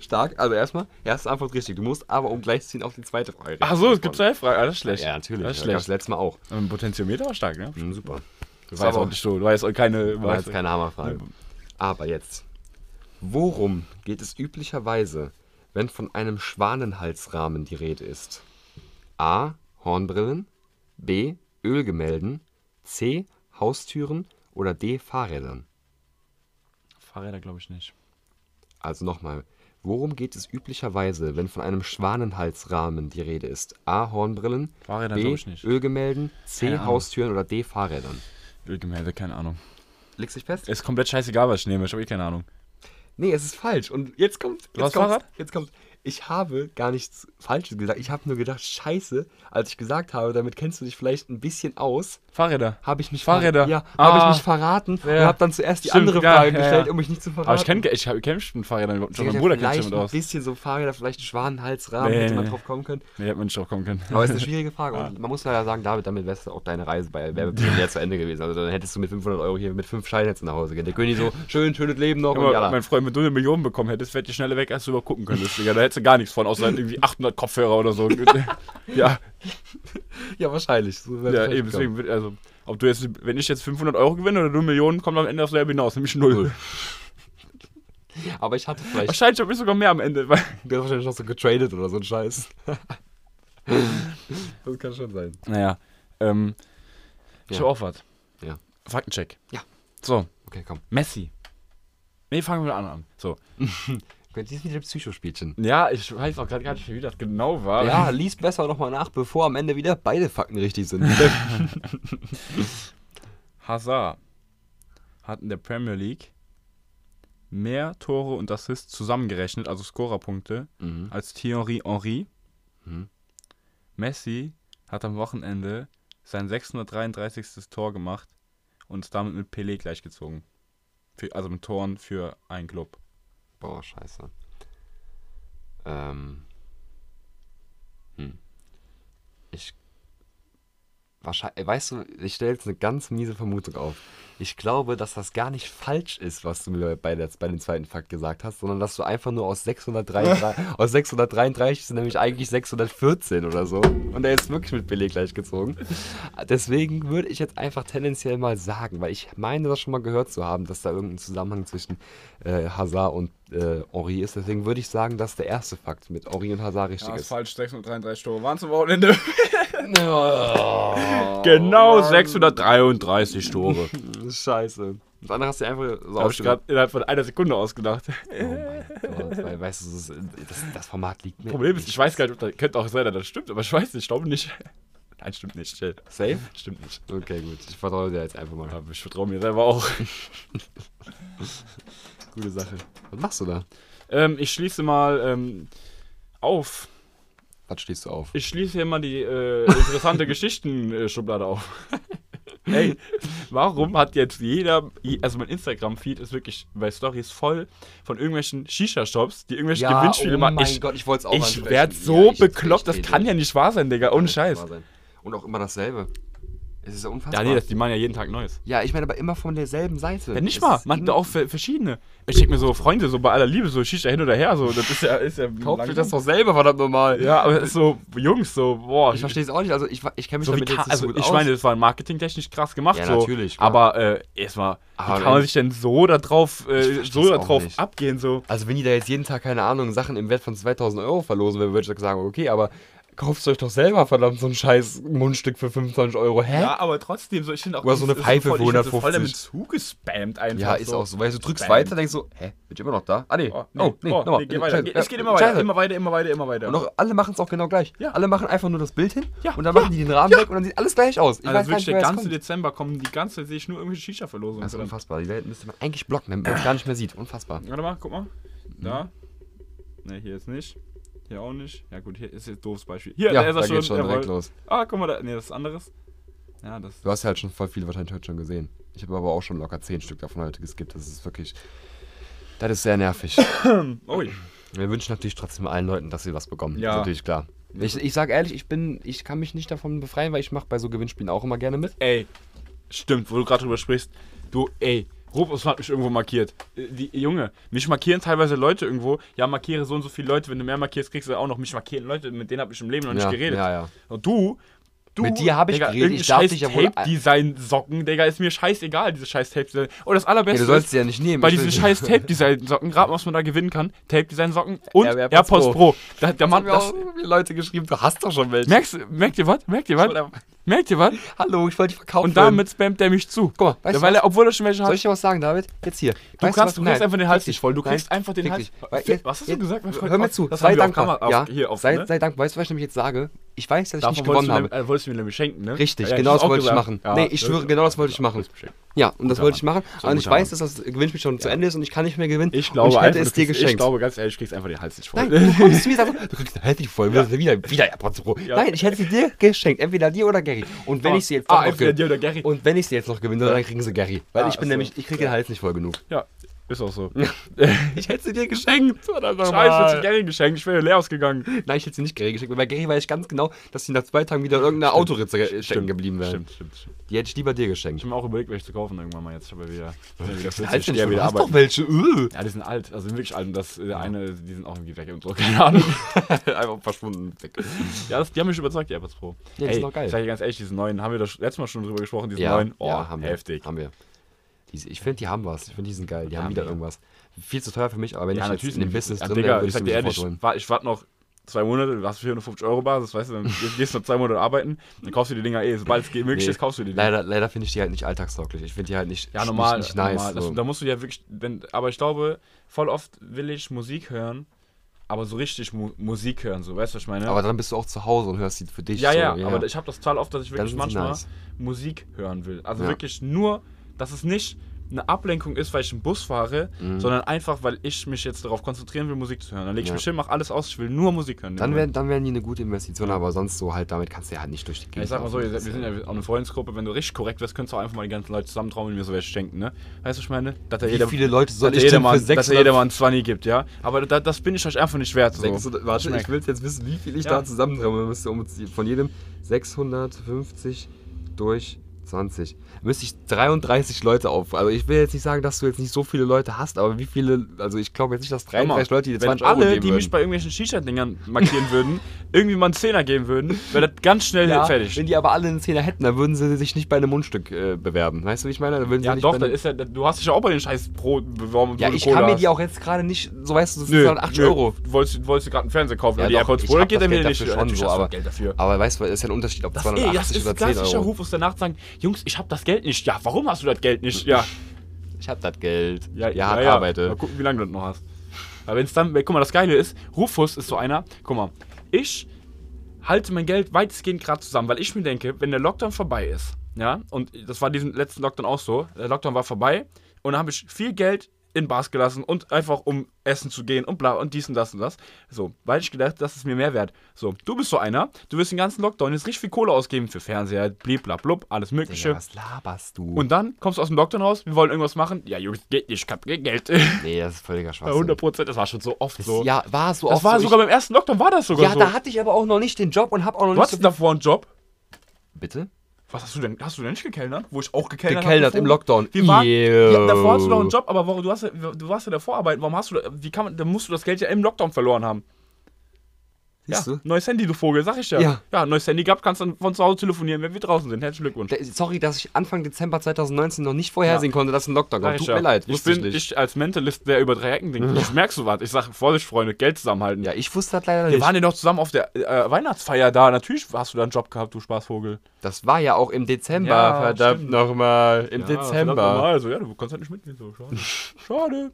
Stark. Also erstmal, erste Antwort richtig. Du musst aber umgleich ziehen auf die zweite Frage. Ach so, es gibt zwei Fragen. Alles schlecht. Ja, natürlich. Das, das gab es letztes Mal auch. Ein Potentiometer war stark, ne? Mhm, super. Du weißt auch nicht so. Du weißt auch keine... Du weißt keine Hammerfrage. Aber jetzt. Worum geht es üblicherweise, wenn von einem Schwanenhalsrahmen die Rede ist? A. Hornbrillen. B. Ölgemälden. C. Haustüren. Oder D. Fahrrädern. Fahrräder glaube ich nicht. Also nochmal. Worum geht es üblicherweise, wenn von einem Schwanenhalsrahmen die Rede ist? A. Hornbrillen. Fahrräder B. Ich nicht. Ölgemälden. C. Haustüren. Oder D. Fahrrädern. Ölgemälde, keine Ahnung. Legst dich fest? Ist komplett scheißegal, was ich nehme. Ich habe eh keine Ahnung. Nee, es ist falsch. Und jetzt kommt... Jetzt du hast kommt, Fahrrad? Jetzt kommt... Ich habe gar nichts Falsches gesagt. Ich habe nur gedacht, scheiße, als ich gesagt habe, damit kennst du dich vielleicht ein bisschen aus. Fahrräder. Habe ich mich Fahrräder. Ja, ah. habe ich mich verraten ja. und habe dann zuerst die Stimmt, andere Frage ja, gestellt, ja. um mich nicht zu verraten. Aber ich kenne ich kenn schon Fahrräder überhaupt nicht. Mein Bruder kennt schon aus. Ein bisschen so Fahrräder, vielleicht ein Schwanenhalsrahmen, nee. hätte man drauf kommen können. Nee, hätte man nicht drauf kommen können. Aber es ist eine schwierige Frage. Und man muss leider sagen, David, damit wäre auch deine Reise bei Werbeprämie ja zu Ende gewesen. Also dann hättest du mit fünfhundert Euro hier mit fünf Scheinsätzen nach Hause gehen. Der König so, schön, schönes Leben noch. Ja, und ja, mein Freund, wenn du eine Million bekommen hättest, wäre die schneller weg, als du überhaupt gucken könntest. Digga, da hättest du gar nichts von, außer irgendwie achthundert Kopfhörer oder so. ja. ja, wahrscheinlich. So ja, eben, deswegen, also, ob du jetzt, wenn ich jetzt fünfhundert Euro gewinne oder du Millionen, kommt am Ende aufs Leben hinaus, nämlich null. Aber ich hatte vielleicht... Wahrscheinlich habe ich sogar mehr am Ende, weil... Du hast wahrscheinlich noch so getradet oder so ein Scheiß. Das kann schon sein. Naja, ähm, ich ja. habe auch was. Ja. Faktencheck. Ja. So. Okay, komm. Messi. Nee, fangen wir mit an. So. Das ist wieder ein Psychospielchen. Ja, ich weiß auch gerade gar nicht, wie das genau war. Ja, lies besser nochmal nach, bevor am Ende wieder beide Fakten richtig sind. Hazard hat in der Premier League mehr Tore und Assists zusammengerechnet, also Scorerpunkte, mhm. als Thierry Henry. Mhm. Messi hat am Wochenende sein sechshundertdreiunddreißigste Tor gemacht und ist damit mit Pelé gleichgezogen. Für, also mit Toren für einen Club. Boah, scheiße. Ähm. Hm. Ich. Wahrscheinlich. Weißt du, ich stelle jetzt eine ganz miese Vermutung auf. Ich glaube, dass das gar nicht falsch ist, was du mir bei, der, bei dem zweiten Fakt gesagt hast, sondern dass du einfach nur aus sechshundertdreiunddreißig, aus sechshundertdreiunddreißig sind nämlich eigentlich sechshundertvierzehn oder so. Und er ist wirklich mit Beleg gleichgezogen. Deswegen würde ich jetzt einfach tendenziell mal sagen, weil ich meine, das schon mal gehört zu haben, dass da irgendein Zusammenhang zwischen äh, Hazard und äh, Henri ist. Deswegen würde ich sagen, dass der erste Fakt mit Henri und Hazard richtig ja, ist. Das ist falsch, sechshundertdreiunddreißig Tore waren zum Wochenende. Oh, genau, Mann. sechshundertdreiunddreißig Tore. Scheiße. Das andere hast du einfach so hab ich gerade innerhalb von einer Sekunde ausgedacht. Oh mein Gott, weil, weißt du, das, das Format liegt mir. Problem ist, ich weiß gar nicht, ob das, könnte auch sein, dass das stimmt, aber ich weiß nicht, ich glaube nicht. Nein, stimmt nicht. Chill. Safe? Stimmt nicht. Okay, gut. Ich vertraue dir jetzt einfach mal. Ich vertraue mir selber auch. Gute Sache. Was machst du da? Ähm, ich schließe mal ähm, auf. Was schließt du auf? Ich schließe hier mal die äh, interessante Geschichten-Schublade auf. Ey, warum hat jetzt jeder, also mein Instagram-Feed ist wirklich bei Stories voll von irgendwelchen Shisha-Shops, die irgendwelche ja, Gewinnspiele oh machen. Mein ich, Gott, ich wollte es auch Ich werde so ja, ich bekloppt, das kann ja nicht wahr sein, Digga, ohne Scheiß. Und auch immer dasselbe. Es ist ja unfassbar. Ja, nee, die machen ja jeden Tag Neues. Ja, ich meine aber immer von derselben Seite. Ja, nicht es mal, man hat auch verschiedene. Ich denke mir so, Freunde, so bei aller Liebe, so Shisha hin oder her, so, das ist ja, ist ja... Kauft euch das doch selber, verdammt normal. Ja, aber ist so, Jungs, so, boah. Ich verstehe es auch nicht, also ich, ich kenne mich so damit jetzt nicht also, so gut ich aus. Ich meine, das war marketingtechnisch krass gemacht, ja, so. Ja, natürlich. Klar. Aber äh, erstmal, wie kann man sich denn so da drauf, äh, so da drauf abgehen, so? Also wenn die da jetzt jeden Tag, keine Ahnung, Sachen im Wert von zweitausend Euro verlosen, würde ich sagen, okay, aber... Kaufst euch doch selber, verdammt, so ein scheiß Mundstück für fünfundzwanzig Euro. Hä? Ja, aber trotzdem, so ich finde auch... Oder so eine Pfeife für hundertfünfzig. Ich voll damit zugespammt einfach. Ja, ist so. Auch so. Weil du drückst Spam. Weiter, denkst so, hä, bin ich immer noch da? Ah, nee. Oh, nee, oh, nee, oh, nee, nee geh weiter. Scheiße. Es geht immer weiter, Scheiße. immer weiter, immer weiter, immer weiter. Und auch, alle machen es auch genau gleich. Ja. Alle machen einfach nur das Bild hin ja. und dann machen ja. die den Rahmen ja. weg und dann sieht alles gleich aus. Ich also weiß wirklich, nicht, der ganze Dezember kommen die ganze, sehe ich nur irgendwelche Shisha-Verlosungen. Das ist unfassbar. Die Welt müsste man eigentlich blocken, wenn man es gar nicht mehr sieht. Unfassbar. Warte mal, guck mal. Da. Ne, hier ist nicht. Hier auch nicht. Ja gut, hier ist jetzt ein doofes Beispiel. Hier, ja, da ist er da schon. Geht schon direkt Erfolg. Los. Ah, guck mal, da, nee, das ist anderes. Ja, das. Du hast ja halt schon voll viele wahrscheinlich heute schon gesehen. Ich habe aber auch schon locker zehn Stück davon heute geskippt. Das ist wirklich, das ist sehr nervig. Ui. Wir wünschen natürlich trotzdem allen Leuten, dass sie was bekommen. Ja. Das ist natürlich klar. Ich, ich sag ehrlich, ich bin, ich kann mich nicht davon befreien, weil ich mache bei so Gewinnspielen auch immer gerne mit. Ey, stimmt, wo du gerade drüber sprichst. Du, ey, Robus hat mich irgendwo markiert. Die, Junge, mich markieren teilweise Leute irgendwo. Ja, markiere so und so viele Leute. Wenn du mehr markierst, kriegst du auch noch mich markieren. Leute, mit denen habe ich im Leben noch nicht ja, geredet. Ja, ja. Und du, du, mit dir habe ich Digga, geredet. Ich darf dich ja wohl... Tape-Design-Socken, Digga, ist mir scheißegal, diese scheiß Tape-Design. Und das allerbeste ja, du sollst ist, sie ja nicht nehmen. Bei diesen scheiß Tape-Design-Socken, gerade was man da gewinnen kann, Tape-Design-Socken und ja, AirPods Pro. Pro. Da, der Mann, das haben mir auch Leute geschrieben, du hast doch schon welche. Merkst, merkt ihr was? Merkt ihr was? Merkt ihr was? Hallo, ich wollte dich verkaufen. Und damit spammt er mich zu. Guck mal, weißt ja, weil er, obwohl er schon welche hat. Soll ich dir was sagen, David? Jetzt hier. Du weißt kannst, du, du kriegst einfach den Hals nicht voll. Du kriegst nein, einfach den Hals. Was hast du gesagt? Hör mir zu, sei dankbar. Sei dankbar. Weißt du, was ich nämlich jetzt sage? Ich weiß, dass ich nicht gewonnen habe. Äh, wolltest du mir nämlich schenken, ne? Richtig, ja, genau das wollte gesagt. ich machen. Ja, nee, ich schwöre, genau das wollte ich machen. Ja, und das wollte ich machen. So, aber ich weiß, dass das Gewinnspiel schon ja. zu Ende ist und ich kann nicht mehr gewinnen. Ich glaube, und ich hätte einfach, es dir geschenkt. Ich glaube, ganz ehrlich, du kriegst einfach den Hals nicht voll. Nein, du kommst mir sagen, du kriegst den Hals nicht voll. Ja. Wieder, wieder AirPods Pro. Ja. Nein, ich hätte sie dir geschenkt. Entweder dir oder Gary. Und wenn ah, ich sie jetzt ah, noch gewinne. Und wenn ich sie jetzt noch gewinne, dann kriegen sie Gary. Weil ich bin nämlich, ich kriege den Hals nicht voll genug. Ja. Ist auch so. Ich hätte sie dir geschenkt. Oder Scheiße, ich hätte sie Gary geschenkt. Ich wäre leer ausgegangen. Nein, ich hätte sie nicht Gary geschenkt. Weil bei Gary weiß ich ganz genau, dass sie nach zwei Tagen wieder in irgendeiner stimmt, Autoritze stimmt, stecken geblieben wäre. Stimmt, stimmt, stimmt. Die hätte ich lieber dir geschenkt. Ich habe mir auch überlegt, welche zu kaufen irgendwann mal jetzt. Ich habe wieder. Hast du doch welche? Öl. Ja, die sind alt. Also sind wirklich alt. Und das äh, eine, die sind auch irgendwie weg und so. Keine Ahnung. Einfach verschwunden. Weg. Ja, das, die haben mich überzeugt, die AirPods Pro. Ja, die sind doch geil. Ich sage dir ganz ehrlich, diesen neuen, haben wir das letztes Mal schon drüber gesprochen, diesen ja, neuen. Oh, ja, haben heftig. Wir, haben wir. Ich finde, die haben was. Ich finde, die sind geil. Die ja, haben wieder ja. irgendwas. Viel zu teuer für mich, aber wenn ja, ich natürlich in dem Business ja, drin Digga, bin, würde ich, ich dir ehrlich, war, ich warte noch zwei Monate, du hast vierhundertfünfzig Euro Basis, weißt du, dann gehst du noch zwei Monate arbeiten, dann kaufst du die Dinger eh. Sobald es möglich nee. ist, kaufst du die Dinger. Leider, leider finde ich die halt nicht alltagstauglich. Ich finde die halt nicht, ja, normal, nicht, nicht normal. nice. Das, so. Da musst du ja wirklich, wenn, aber ich glaube, voll oft will ich Musik hören, aber so richtig Mu Musik hören, so, weißt du, was ich meine? Aber dann bist du auch zu Hause und hörst sie für dich. Ja, so, ja, ja, aber ich habe das total oft, dass ich wirklich manchmal nice. Musik hören will. Also ja. wirklich nur... Dass es nicht eine Ablenkung ist, weil ich im Bus fahre, mhm. sondern einfach, weil ich mich jetzt darauf konzentrieren will, Musik zu hören. Dann lege ich ja. mich hin, mache alles aus, ich will nur Musik hören. Dann wären, dann wären die eine gute Investition, aber sonst so halt, damit kannst du ja halt nicht durch die Gegend. Ja, ich sag mal so, wir sind ja auch eine Freundesgruppe, wenn du richtig korrekt wärst, könntest du auch einfach mal die ganzen Leute zusammentrauen und mir so welche schenken, ne? Weißt du, was ich meine? Dass da Wie jeder, viele Leute soll ich denn für sechs dass da jedermann einen Zwanni gibt, ja? Aber da, das bin ich euch einfach nicht wert. So. sechshundert, warte, ich will jetzt wissen, wie viel ich ja. da zusammentrauen müsste, um von jedem sechshundertfünfzig durch... zwanzig. Müsste ich dreiunddreißig Leute auf. Also ich will jetzt nicht sagen, dass du jetzt nicht so viele Leute hast, aber wie viele, also ich glaube jetzt nicht, dass dreiunddreißig mal, Leute, die dir zwanzig Euro geben würden. Alle, die mich bei irgendwelchen Shisha-Dingern markieren würden, irgendwie mal einen Zehner geben würden, wäre das ganz schnell ja, fertig. Wenn die aber alle einen Zehner hätten, dann würden sie sich nicht bei einem Mundstück äh, bewerben. Weißt du, wie ich meine? Dann würden sie ja nicht doch, bei das ist ja, du hast dich ja auch bei den scheiß Pro beworben. Ja, ich Cola kann mir die auch jetzt gerade nicht, so weißt du, das nö, sind achtzig nö. Euro. Du wolltest, wolltest du gerade einen Fernseher kaufen, ja, oder die AirPods Pro, geht er mir nicht schon, aber Geld dafür. Aber weißt du, es ist ja ein Unterschied, ob zweihundertachtzig oder zehn Euro. Das ist ein klassischer Rufus danach sagen, Jungs, ich hab das Geld nicht. Ja, warum hast du das Geld nicht? Ja, ich hab das Geld. Ja, ja, hart ja. arbeite. Mal gucken, wie lange du das noch hast. Aber wenn es dann, guck mal, das Geile ist, Rufus ist so einer, guck mal, ich halte mein Geld weitestgehend gerade zusammen, weil ich mir denke, wenn der Lockdown vorbei ist, ja, und das war diesen letzten Lockdown auch so, der Lockdown war vorbei und dann habe ich viel Geld in Bars gelassen und einfach um essen zu gehen und bla und dies und das und das. So, weil ich gedacht, das ist mir mehr wert. So, du bist so einer, du wirst den ganzen Lockdown jetzt richtig viel Kohle ausgeben für Fernseher, bliblablub, alles mögliche. Digga, was laberst du? Und dann kommst du aus dem Lockdown raus, wir wollen irgendwas machen. Ja, Jungs, geht nicht, ich hab kein Geld. Nee, das ist völliger Schwachsinn. hundert Prozent, das war schon so oft das, so. Ja, war so das oft. Das war so sogar ich, beim ersten Lockdown war das sogar ja, so. Ja, da hatte ich aber auch noch nicht den Job und hab auch noch du nicht... Du hattest so davor einen Job? Bitte? Was hast du denn? Hast du denn nicht gekellnert? Wo ich auch gekellnert habe. Gekellnert hab im Lockdown. Wir waren, ja, davor hast du noch einen Job, aber warum, du, hast ja, du warst ja davor arbeiten. Warum hast du, wie kann man, dann musst du das Geld ja im Lockdown verloren haben. Siehst ja, du? Neues Handy, du Vogel, sag ich ja. Ja, ja neues Handy gab, kannst dann von zu Hause telefonieren, wenn wir draußen sind. Herzlichen Glückwunsch. Sorry, dass ich Anfang Dezember zweitausendneunzehn noch nicht vorhersehen ja. konnte, dass ein Lockdown kommt. Tut ja. mir leid, ich bin ich, ich als Mentalist, der über drei Ecken denkt. Ich merkst du was. Ich sag, Vorsicht, Freunde, Geld zusammenhalten. Ja, ich wusste das leider wir nicht. Wir waren ja noch zusammen auf der äh, Weihnachtsfeier da. Natürlich hast du da einen Job gehabt, du Spaßvogel. Das war ja auch im Dezember, ja, verdammt nochmal. Im ja, Dezember. Normal. Also, ja, du konntest halt nicht mitgehen, so schade. Schade.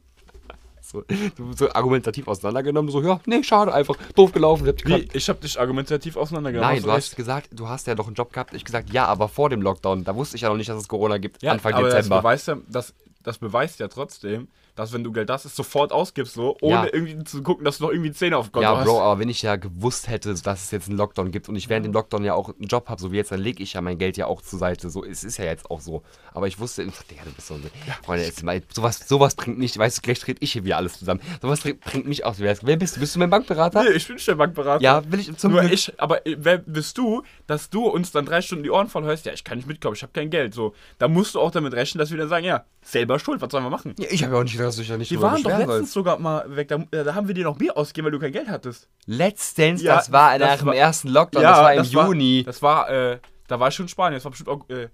So, du so argumentativ auseinandergenommen, so, ja, nee, schade, einfach doof gelaufen. Ich hab, ich hab dich argumentativ auseinandergenommen. Nein, du hast recht. Gesagt, du hast ja doch einen Job gehabt. Ich gesagt, ja, aber vor dem Lockdown, da wusste ich ja noch nicht, dass es Corona gibt, ja, Anfang aber Dezember. Das beweist ja, das, das beweist ja trotzdem, dass wenn du Geld das ist, sofort ausgibst, so, ohne ja. irgendwie zu gucken, dass du noch irgendwie zehn auf dem Konto hast. Ja, Bro, aber wenn ich ja gewusst hätte, dass es jetzt einen Lockdown gibt und ich während dem Lockdown ja auch einen Job habe, so wie jetzt, dann lege ich ja mein Geld ja auch zur Seite, so, es ist ja jetzt auch so. Aber ich wusste, Digga, du bist so ein ja. Freunde, jetzt mal, sowas, sowas bringt mich, weißt du, gleich dreht ich hier wieder alles zusammen. Sowas bringt mich auch, wer bist du? Bist du mein Bankberater? Nee, ich bin schon der Bankberater. Ja, will ich zum Nur Glück. ich, aber wer bist du, dass du uns dann drei Stunden die Ohren voll hörst? Ja, ich kann nicht mitkommen, ich habe kein Geld, so. Da musst du auch damit rechnen, dass wir dann sagen, ja, selber schuld, was sollen wir machen? Ja, ich habe ja auch nicht gedacht, dass ich ja nicht. Die waren doch letztens soll. sogar mal weg, da, da haben wir dir noch Bier ausgegeben, weil du kein Geld hattest. Letztens, ja, das war nach dem ersten Lockdown, ja, das war im das Juni. War, das war, äh, da war ich schon in Spanien, das war bestimmt auch, äh,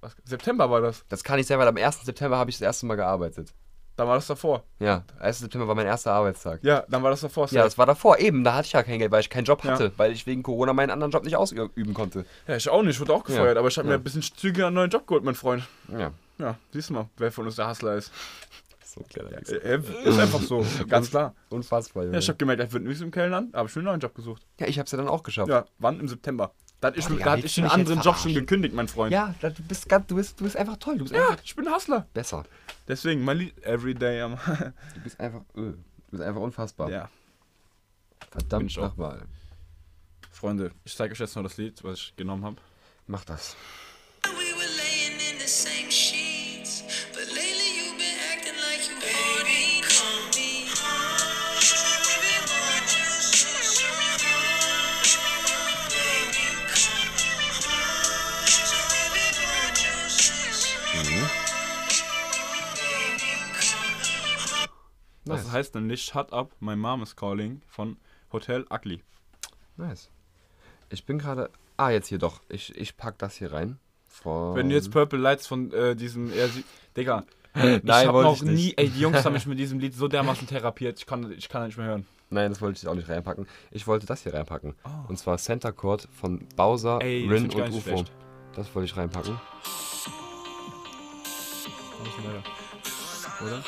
was, September war das. Das kann ich selber, weil am ersten September habe ich das erste Mal gearbeitet. Dann war das davor. Ja, ersten September war mein erster Arbeitstag. Ja, dann war das davor. Ja, das war davor. Eben, da hatte ich ja kein Geld, weil ich keinen Job hatte, ja. weil ich wegen Corona meinen anderen Job nicht ausüben konnte. Ja, ich auch nicht, ich wurde auch gefeuert, ja. aber ich habe ja. mir ein bisschen zügiger einen neuen Job geholt, mein Freund. Ja. Ja, siehst du mal, wer von uns der Hustler ist. So kleiner ja, äh, ist einfach so, ganz klar. Unfassbar. Ja, ich habe gemerkt, er wird nichts im Kellner an, aber ich habe einen neuen Job gesucht. Ja, ich habe es ja dann auch geschafft. Ja, wann? Im September. Da hatte ich, Boah, da hat ich den anderen Job schon gekündigt, mein Freund. Ja, du bist, du bist, du bist einfach toll. Du bist ja, einfach ich bin ein Hustler. Besser. Deswegen, mein Lied, Everyday. Um du bist einfach, öh, du bist einfach unfassbar. Ja. Verdammt nochmal. Freunde, ich zeige euch jetzt noch das Lied, was ich genommen habe. Mach das. Das nice. heißt nämlich Shut Up, My Mom is Calling von Hotel Ugly. Nice. Ich bin gerade... Ah, jetzt hier doch. Ich, ich pack das hier rein. Von Wenn du jetzt Purple Lights von äh, diesem... Äh, Digga, ich Nein, hab noch ich nie... Ey, die Jungs haben mich mit diesem Lied so dermaßen therapiert. Ich kann, ich kann nicht mehr hören. Nein, das wollte ich auch nicht reinpacken. Ich wollte das hier reinpacken. Oh. Und zwar Center Court von Bowser, ey, Rin und U F O. Schlecht. Das wollte ich reinpacken. Oder?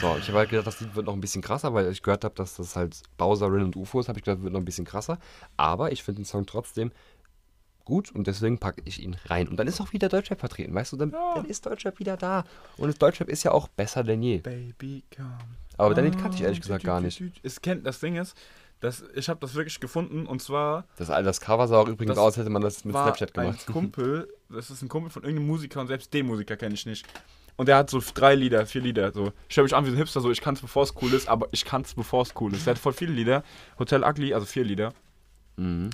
So, ich habe halt gedacht, das Lied wird noch ein bisschen krasser, weil ich gehört habe, dass das halt Bowser, Rin und U F O ist, habe ich gedacht, wird noch ein bisschen krasser. Aber ich finde den Song trotzdem gut und deswegen packe ich ihn rein. Und dann ist auch wieder Deutschrap vertreten, weißt du? Dann, ja. dann ist Deutschrap wieder da. Und das Deutschrap ist ja auch besser denn je. Baby, come. Aber dein Lied kannte ich ehrlich gesagt gar nicht. Es kennt, das Ding ist, das, ich habe das wirklich gefunden und zwar... Das, das Cover sah auch übrigens aus, hätte man das mit Snapchat gemacht. Ein Kumpel, das ist ein Kumpel von irgendeinem Musiker und selbst den Musiker kenne ich nicht. Und der hat so drei Lieder, vier Lieder. So. Ich höre mich an wie so ein Hipster, so ich kann's bevor es cool ist, aber ich kann's bevor es cool ist. Der hat voll viele Lieder. Hotel Ugly, also vier Lieder. Mhm.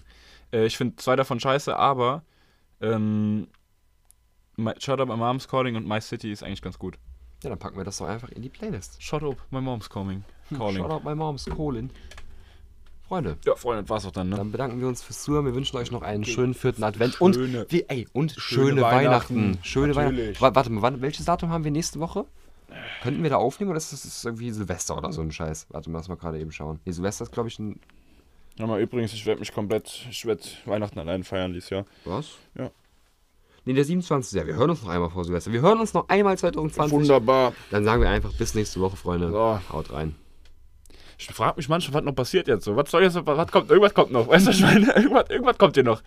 Äh, ich finde zwei davon scheiße, aber ähm, my, Shut Up, My Mom's Calling und My City ist eigentlich ganz gut. Ja, dann packen wir das doch einfach in die Playlist. Shut Up, My Mom's Calling. calling. Shut Up, My Mom's Calling. Freunde. Ja, Freunde, war's auch dann, ne? Dann bedanken wir uns fürs Zuhören. Wir wünschen euch noch einen schönen vierten Advent und, schöne, wie, ey, und schöne, schöne Weihnachten. Weihnachten. Schöne Weihnachten. Warte mal, wann, welches Datum haben wir nächste Woche? Könnten wir da aufnehmen oder ist das ist irgendwie Silvester oder so ein Scheiß? Warte mal, lass mal gerade eben schauen. Nee, Silvester ist, glaube ich, ein... Ja, mal übrigens, ich werde mich komplett... Ich werde Weihnachten allein feiern dieses Jahr. Was? Ja. Nee, der siebenundzwanzigste Ja, wir hören uns noch einmal vor Silvester. Wir hören uns noch einmal zwanzig zwanzig Wunderbar. Dann sagen wir einfach bis nächste Woche, Freunde. So. Haut rein. Ich frage mich manchmal, was noch passiert jetzt so. Was soll jetzt, was kommt, irgendwas kommt noch. Weißt du, ich meine, irgendwas, irgendwas kommt hier noch.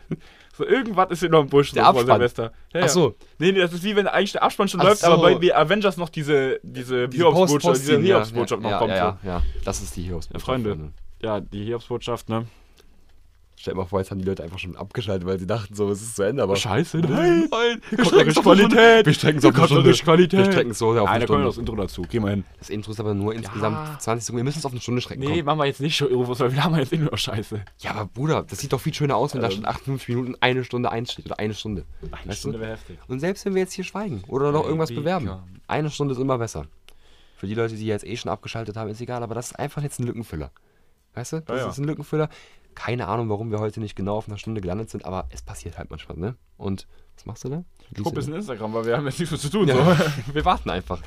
So, irgendwas ist hier noch im Busch so vor Silvester. Ja, ja. Ach so. Nee, nee, das ist wie wenn eigentlich der Abspann schon Ach läuft, so. aber bei, bei Avengers noch diese diese Hiobsbotschaft, diese Hiobsbotschaft ja, ja, noch ja, kommt. Ja, so. ja, ja, das ist die Hiobsbotschaft. Ja, Freunde. Ja, die Hiobsbotschaft, ne? Stell dir mal vor, jetzt haben die Leute einfach schon abgeschaltet, weil sie dachten so, es ist zu Ende, aber... Scheiße, nein, nein, wir strecken es auf Qualität. Wir strecken es auf eine Stunde. Wir strecken es so auf eine Stunde. Nein, da kommt noch das Intro dazu, geh mal hin. Das Intro ist aber nur insgesamt ja. zwanzig Sekunden, wir müssen es auf eine Stunde strecken. Nee, komm. Machen wir jetzt nicht schon irgendwas, weil wir haben jetzt immer noch Scheiße. Ja, aber Bruder, das sieht doch viel schöner aus, wenn also. da schon achtundfünfzig Minuten, eine Stunde, eins steht oder eine Stunde. Eine weißt Stunde wäre heftig. Und selbst wenn wir jetzt hier schweigen oder noch irgendwas Baby bewerben, kann. eine Stunde ist immer besser. Für die Leute, die jetzt eh schon abgeschaltet haben, ist egal, aber das ist einfach jetzt ein Lückenfüller. Weißt du, das ja, ja. ist ein Lückenfüller. Keine Ahnung, warum wir heute nicht genau auf einer Stunde gelandet sind, aber es passiert halt manchmal, ne? Und was machst du da? Ich guck ein bisschen Instagram, weil wir haben jetzt nichts mehr zu tun. Ja. So. Wir warten einfach.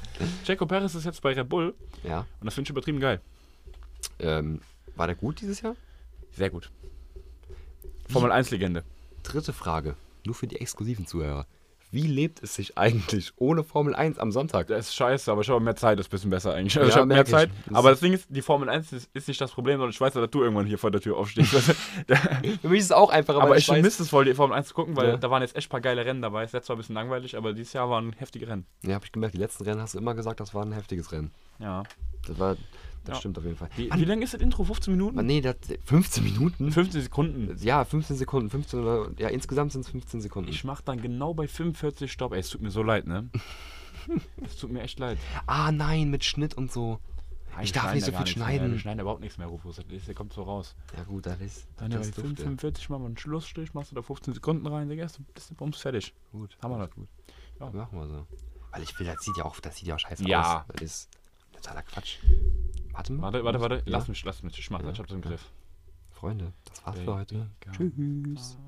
Checo Perez ist jetzt bei Red Bull. Ja. Und das finde ich übertrieben geil. Ähm, war der gut dieses Jahr? Sehr gut. Formel eins Legende. Dritte Frage, nur für die exklusiven Zuhörer. wie lebt es sich eigentlich ohne Formel eins am Sonntag? Das ist scheiße, aber ich habe mehr Zeit, das ist ein bisschen besser eigentlich. Also ja, ich habe mehr Zeit, ich. aber das Ding ist, die Formel eins ist, ist nicht das Problem, sondern ich weiß ja, dass du irgendwann hier vor der Tür aufstehst. Für mich ist es auch einfacher, aber ich, ich weiß... vermisse es voll, die Formel eins zu gucken, weil ja. da waren jetzt echt ein paar geile Rennen dabei. Es war zwar ein bisschen langweilig, aber dieses Jahr waren heftige Rennen. Ja, habe ich gemerkt, die letzten Rennen hast du immer gesagt, das war ein heftiges Rennen. Ja. Das war... Das ja. stimmt auf jeden Fall. Wie, wie lange ist das Intro? fünfzehn Minuten? Man, nee, das, fünfzehn Minuten? fünfzehn Sekunden. Ja, fünfzehn Sekunden. fünfzehn, ja, insgesamt sind es fünfzehn Sekunden. Ich mach dann genau bei fünfundvierzig Stopp. Ey, es tut mir so leid, ne? Es tut mir echt leid. Ah nein, mit Schnitt und so. Nein, ich darf nicht so viel schneiden. Wir schneiden überhaupt nichts mehr, Rufus. Der kommt so raus. Ja gut, alles. Dann ja, bei fünfundvierzig machen wir einen Schlussstrich, machst du da fünfzehn Sekunden rein, Digga, ist der Bums fertig. Gut. Haben wir das. Gut. Ja. Das machen wir so. Weil ich will, das sieht ja auch, das sieht ja auch scheiße ja. aus. Das ist totaler Quatsch. Warte, mal. warte, warte, warte, ja. lass mich, lass mich, ich mach das, ja. ich hab das im Griff. Freunde, das war's für heute. Tschüss.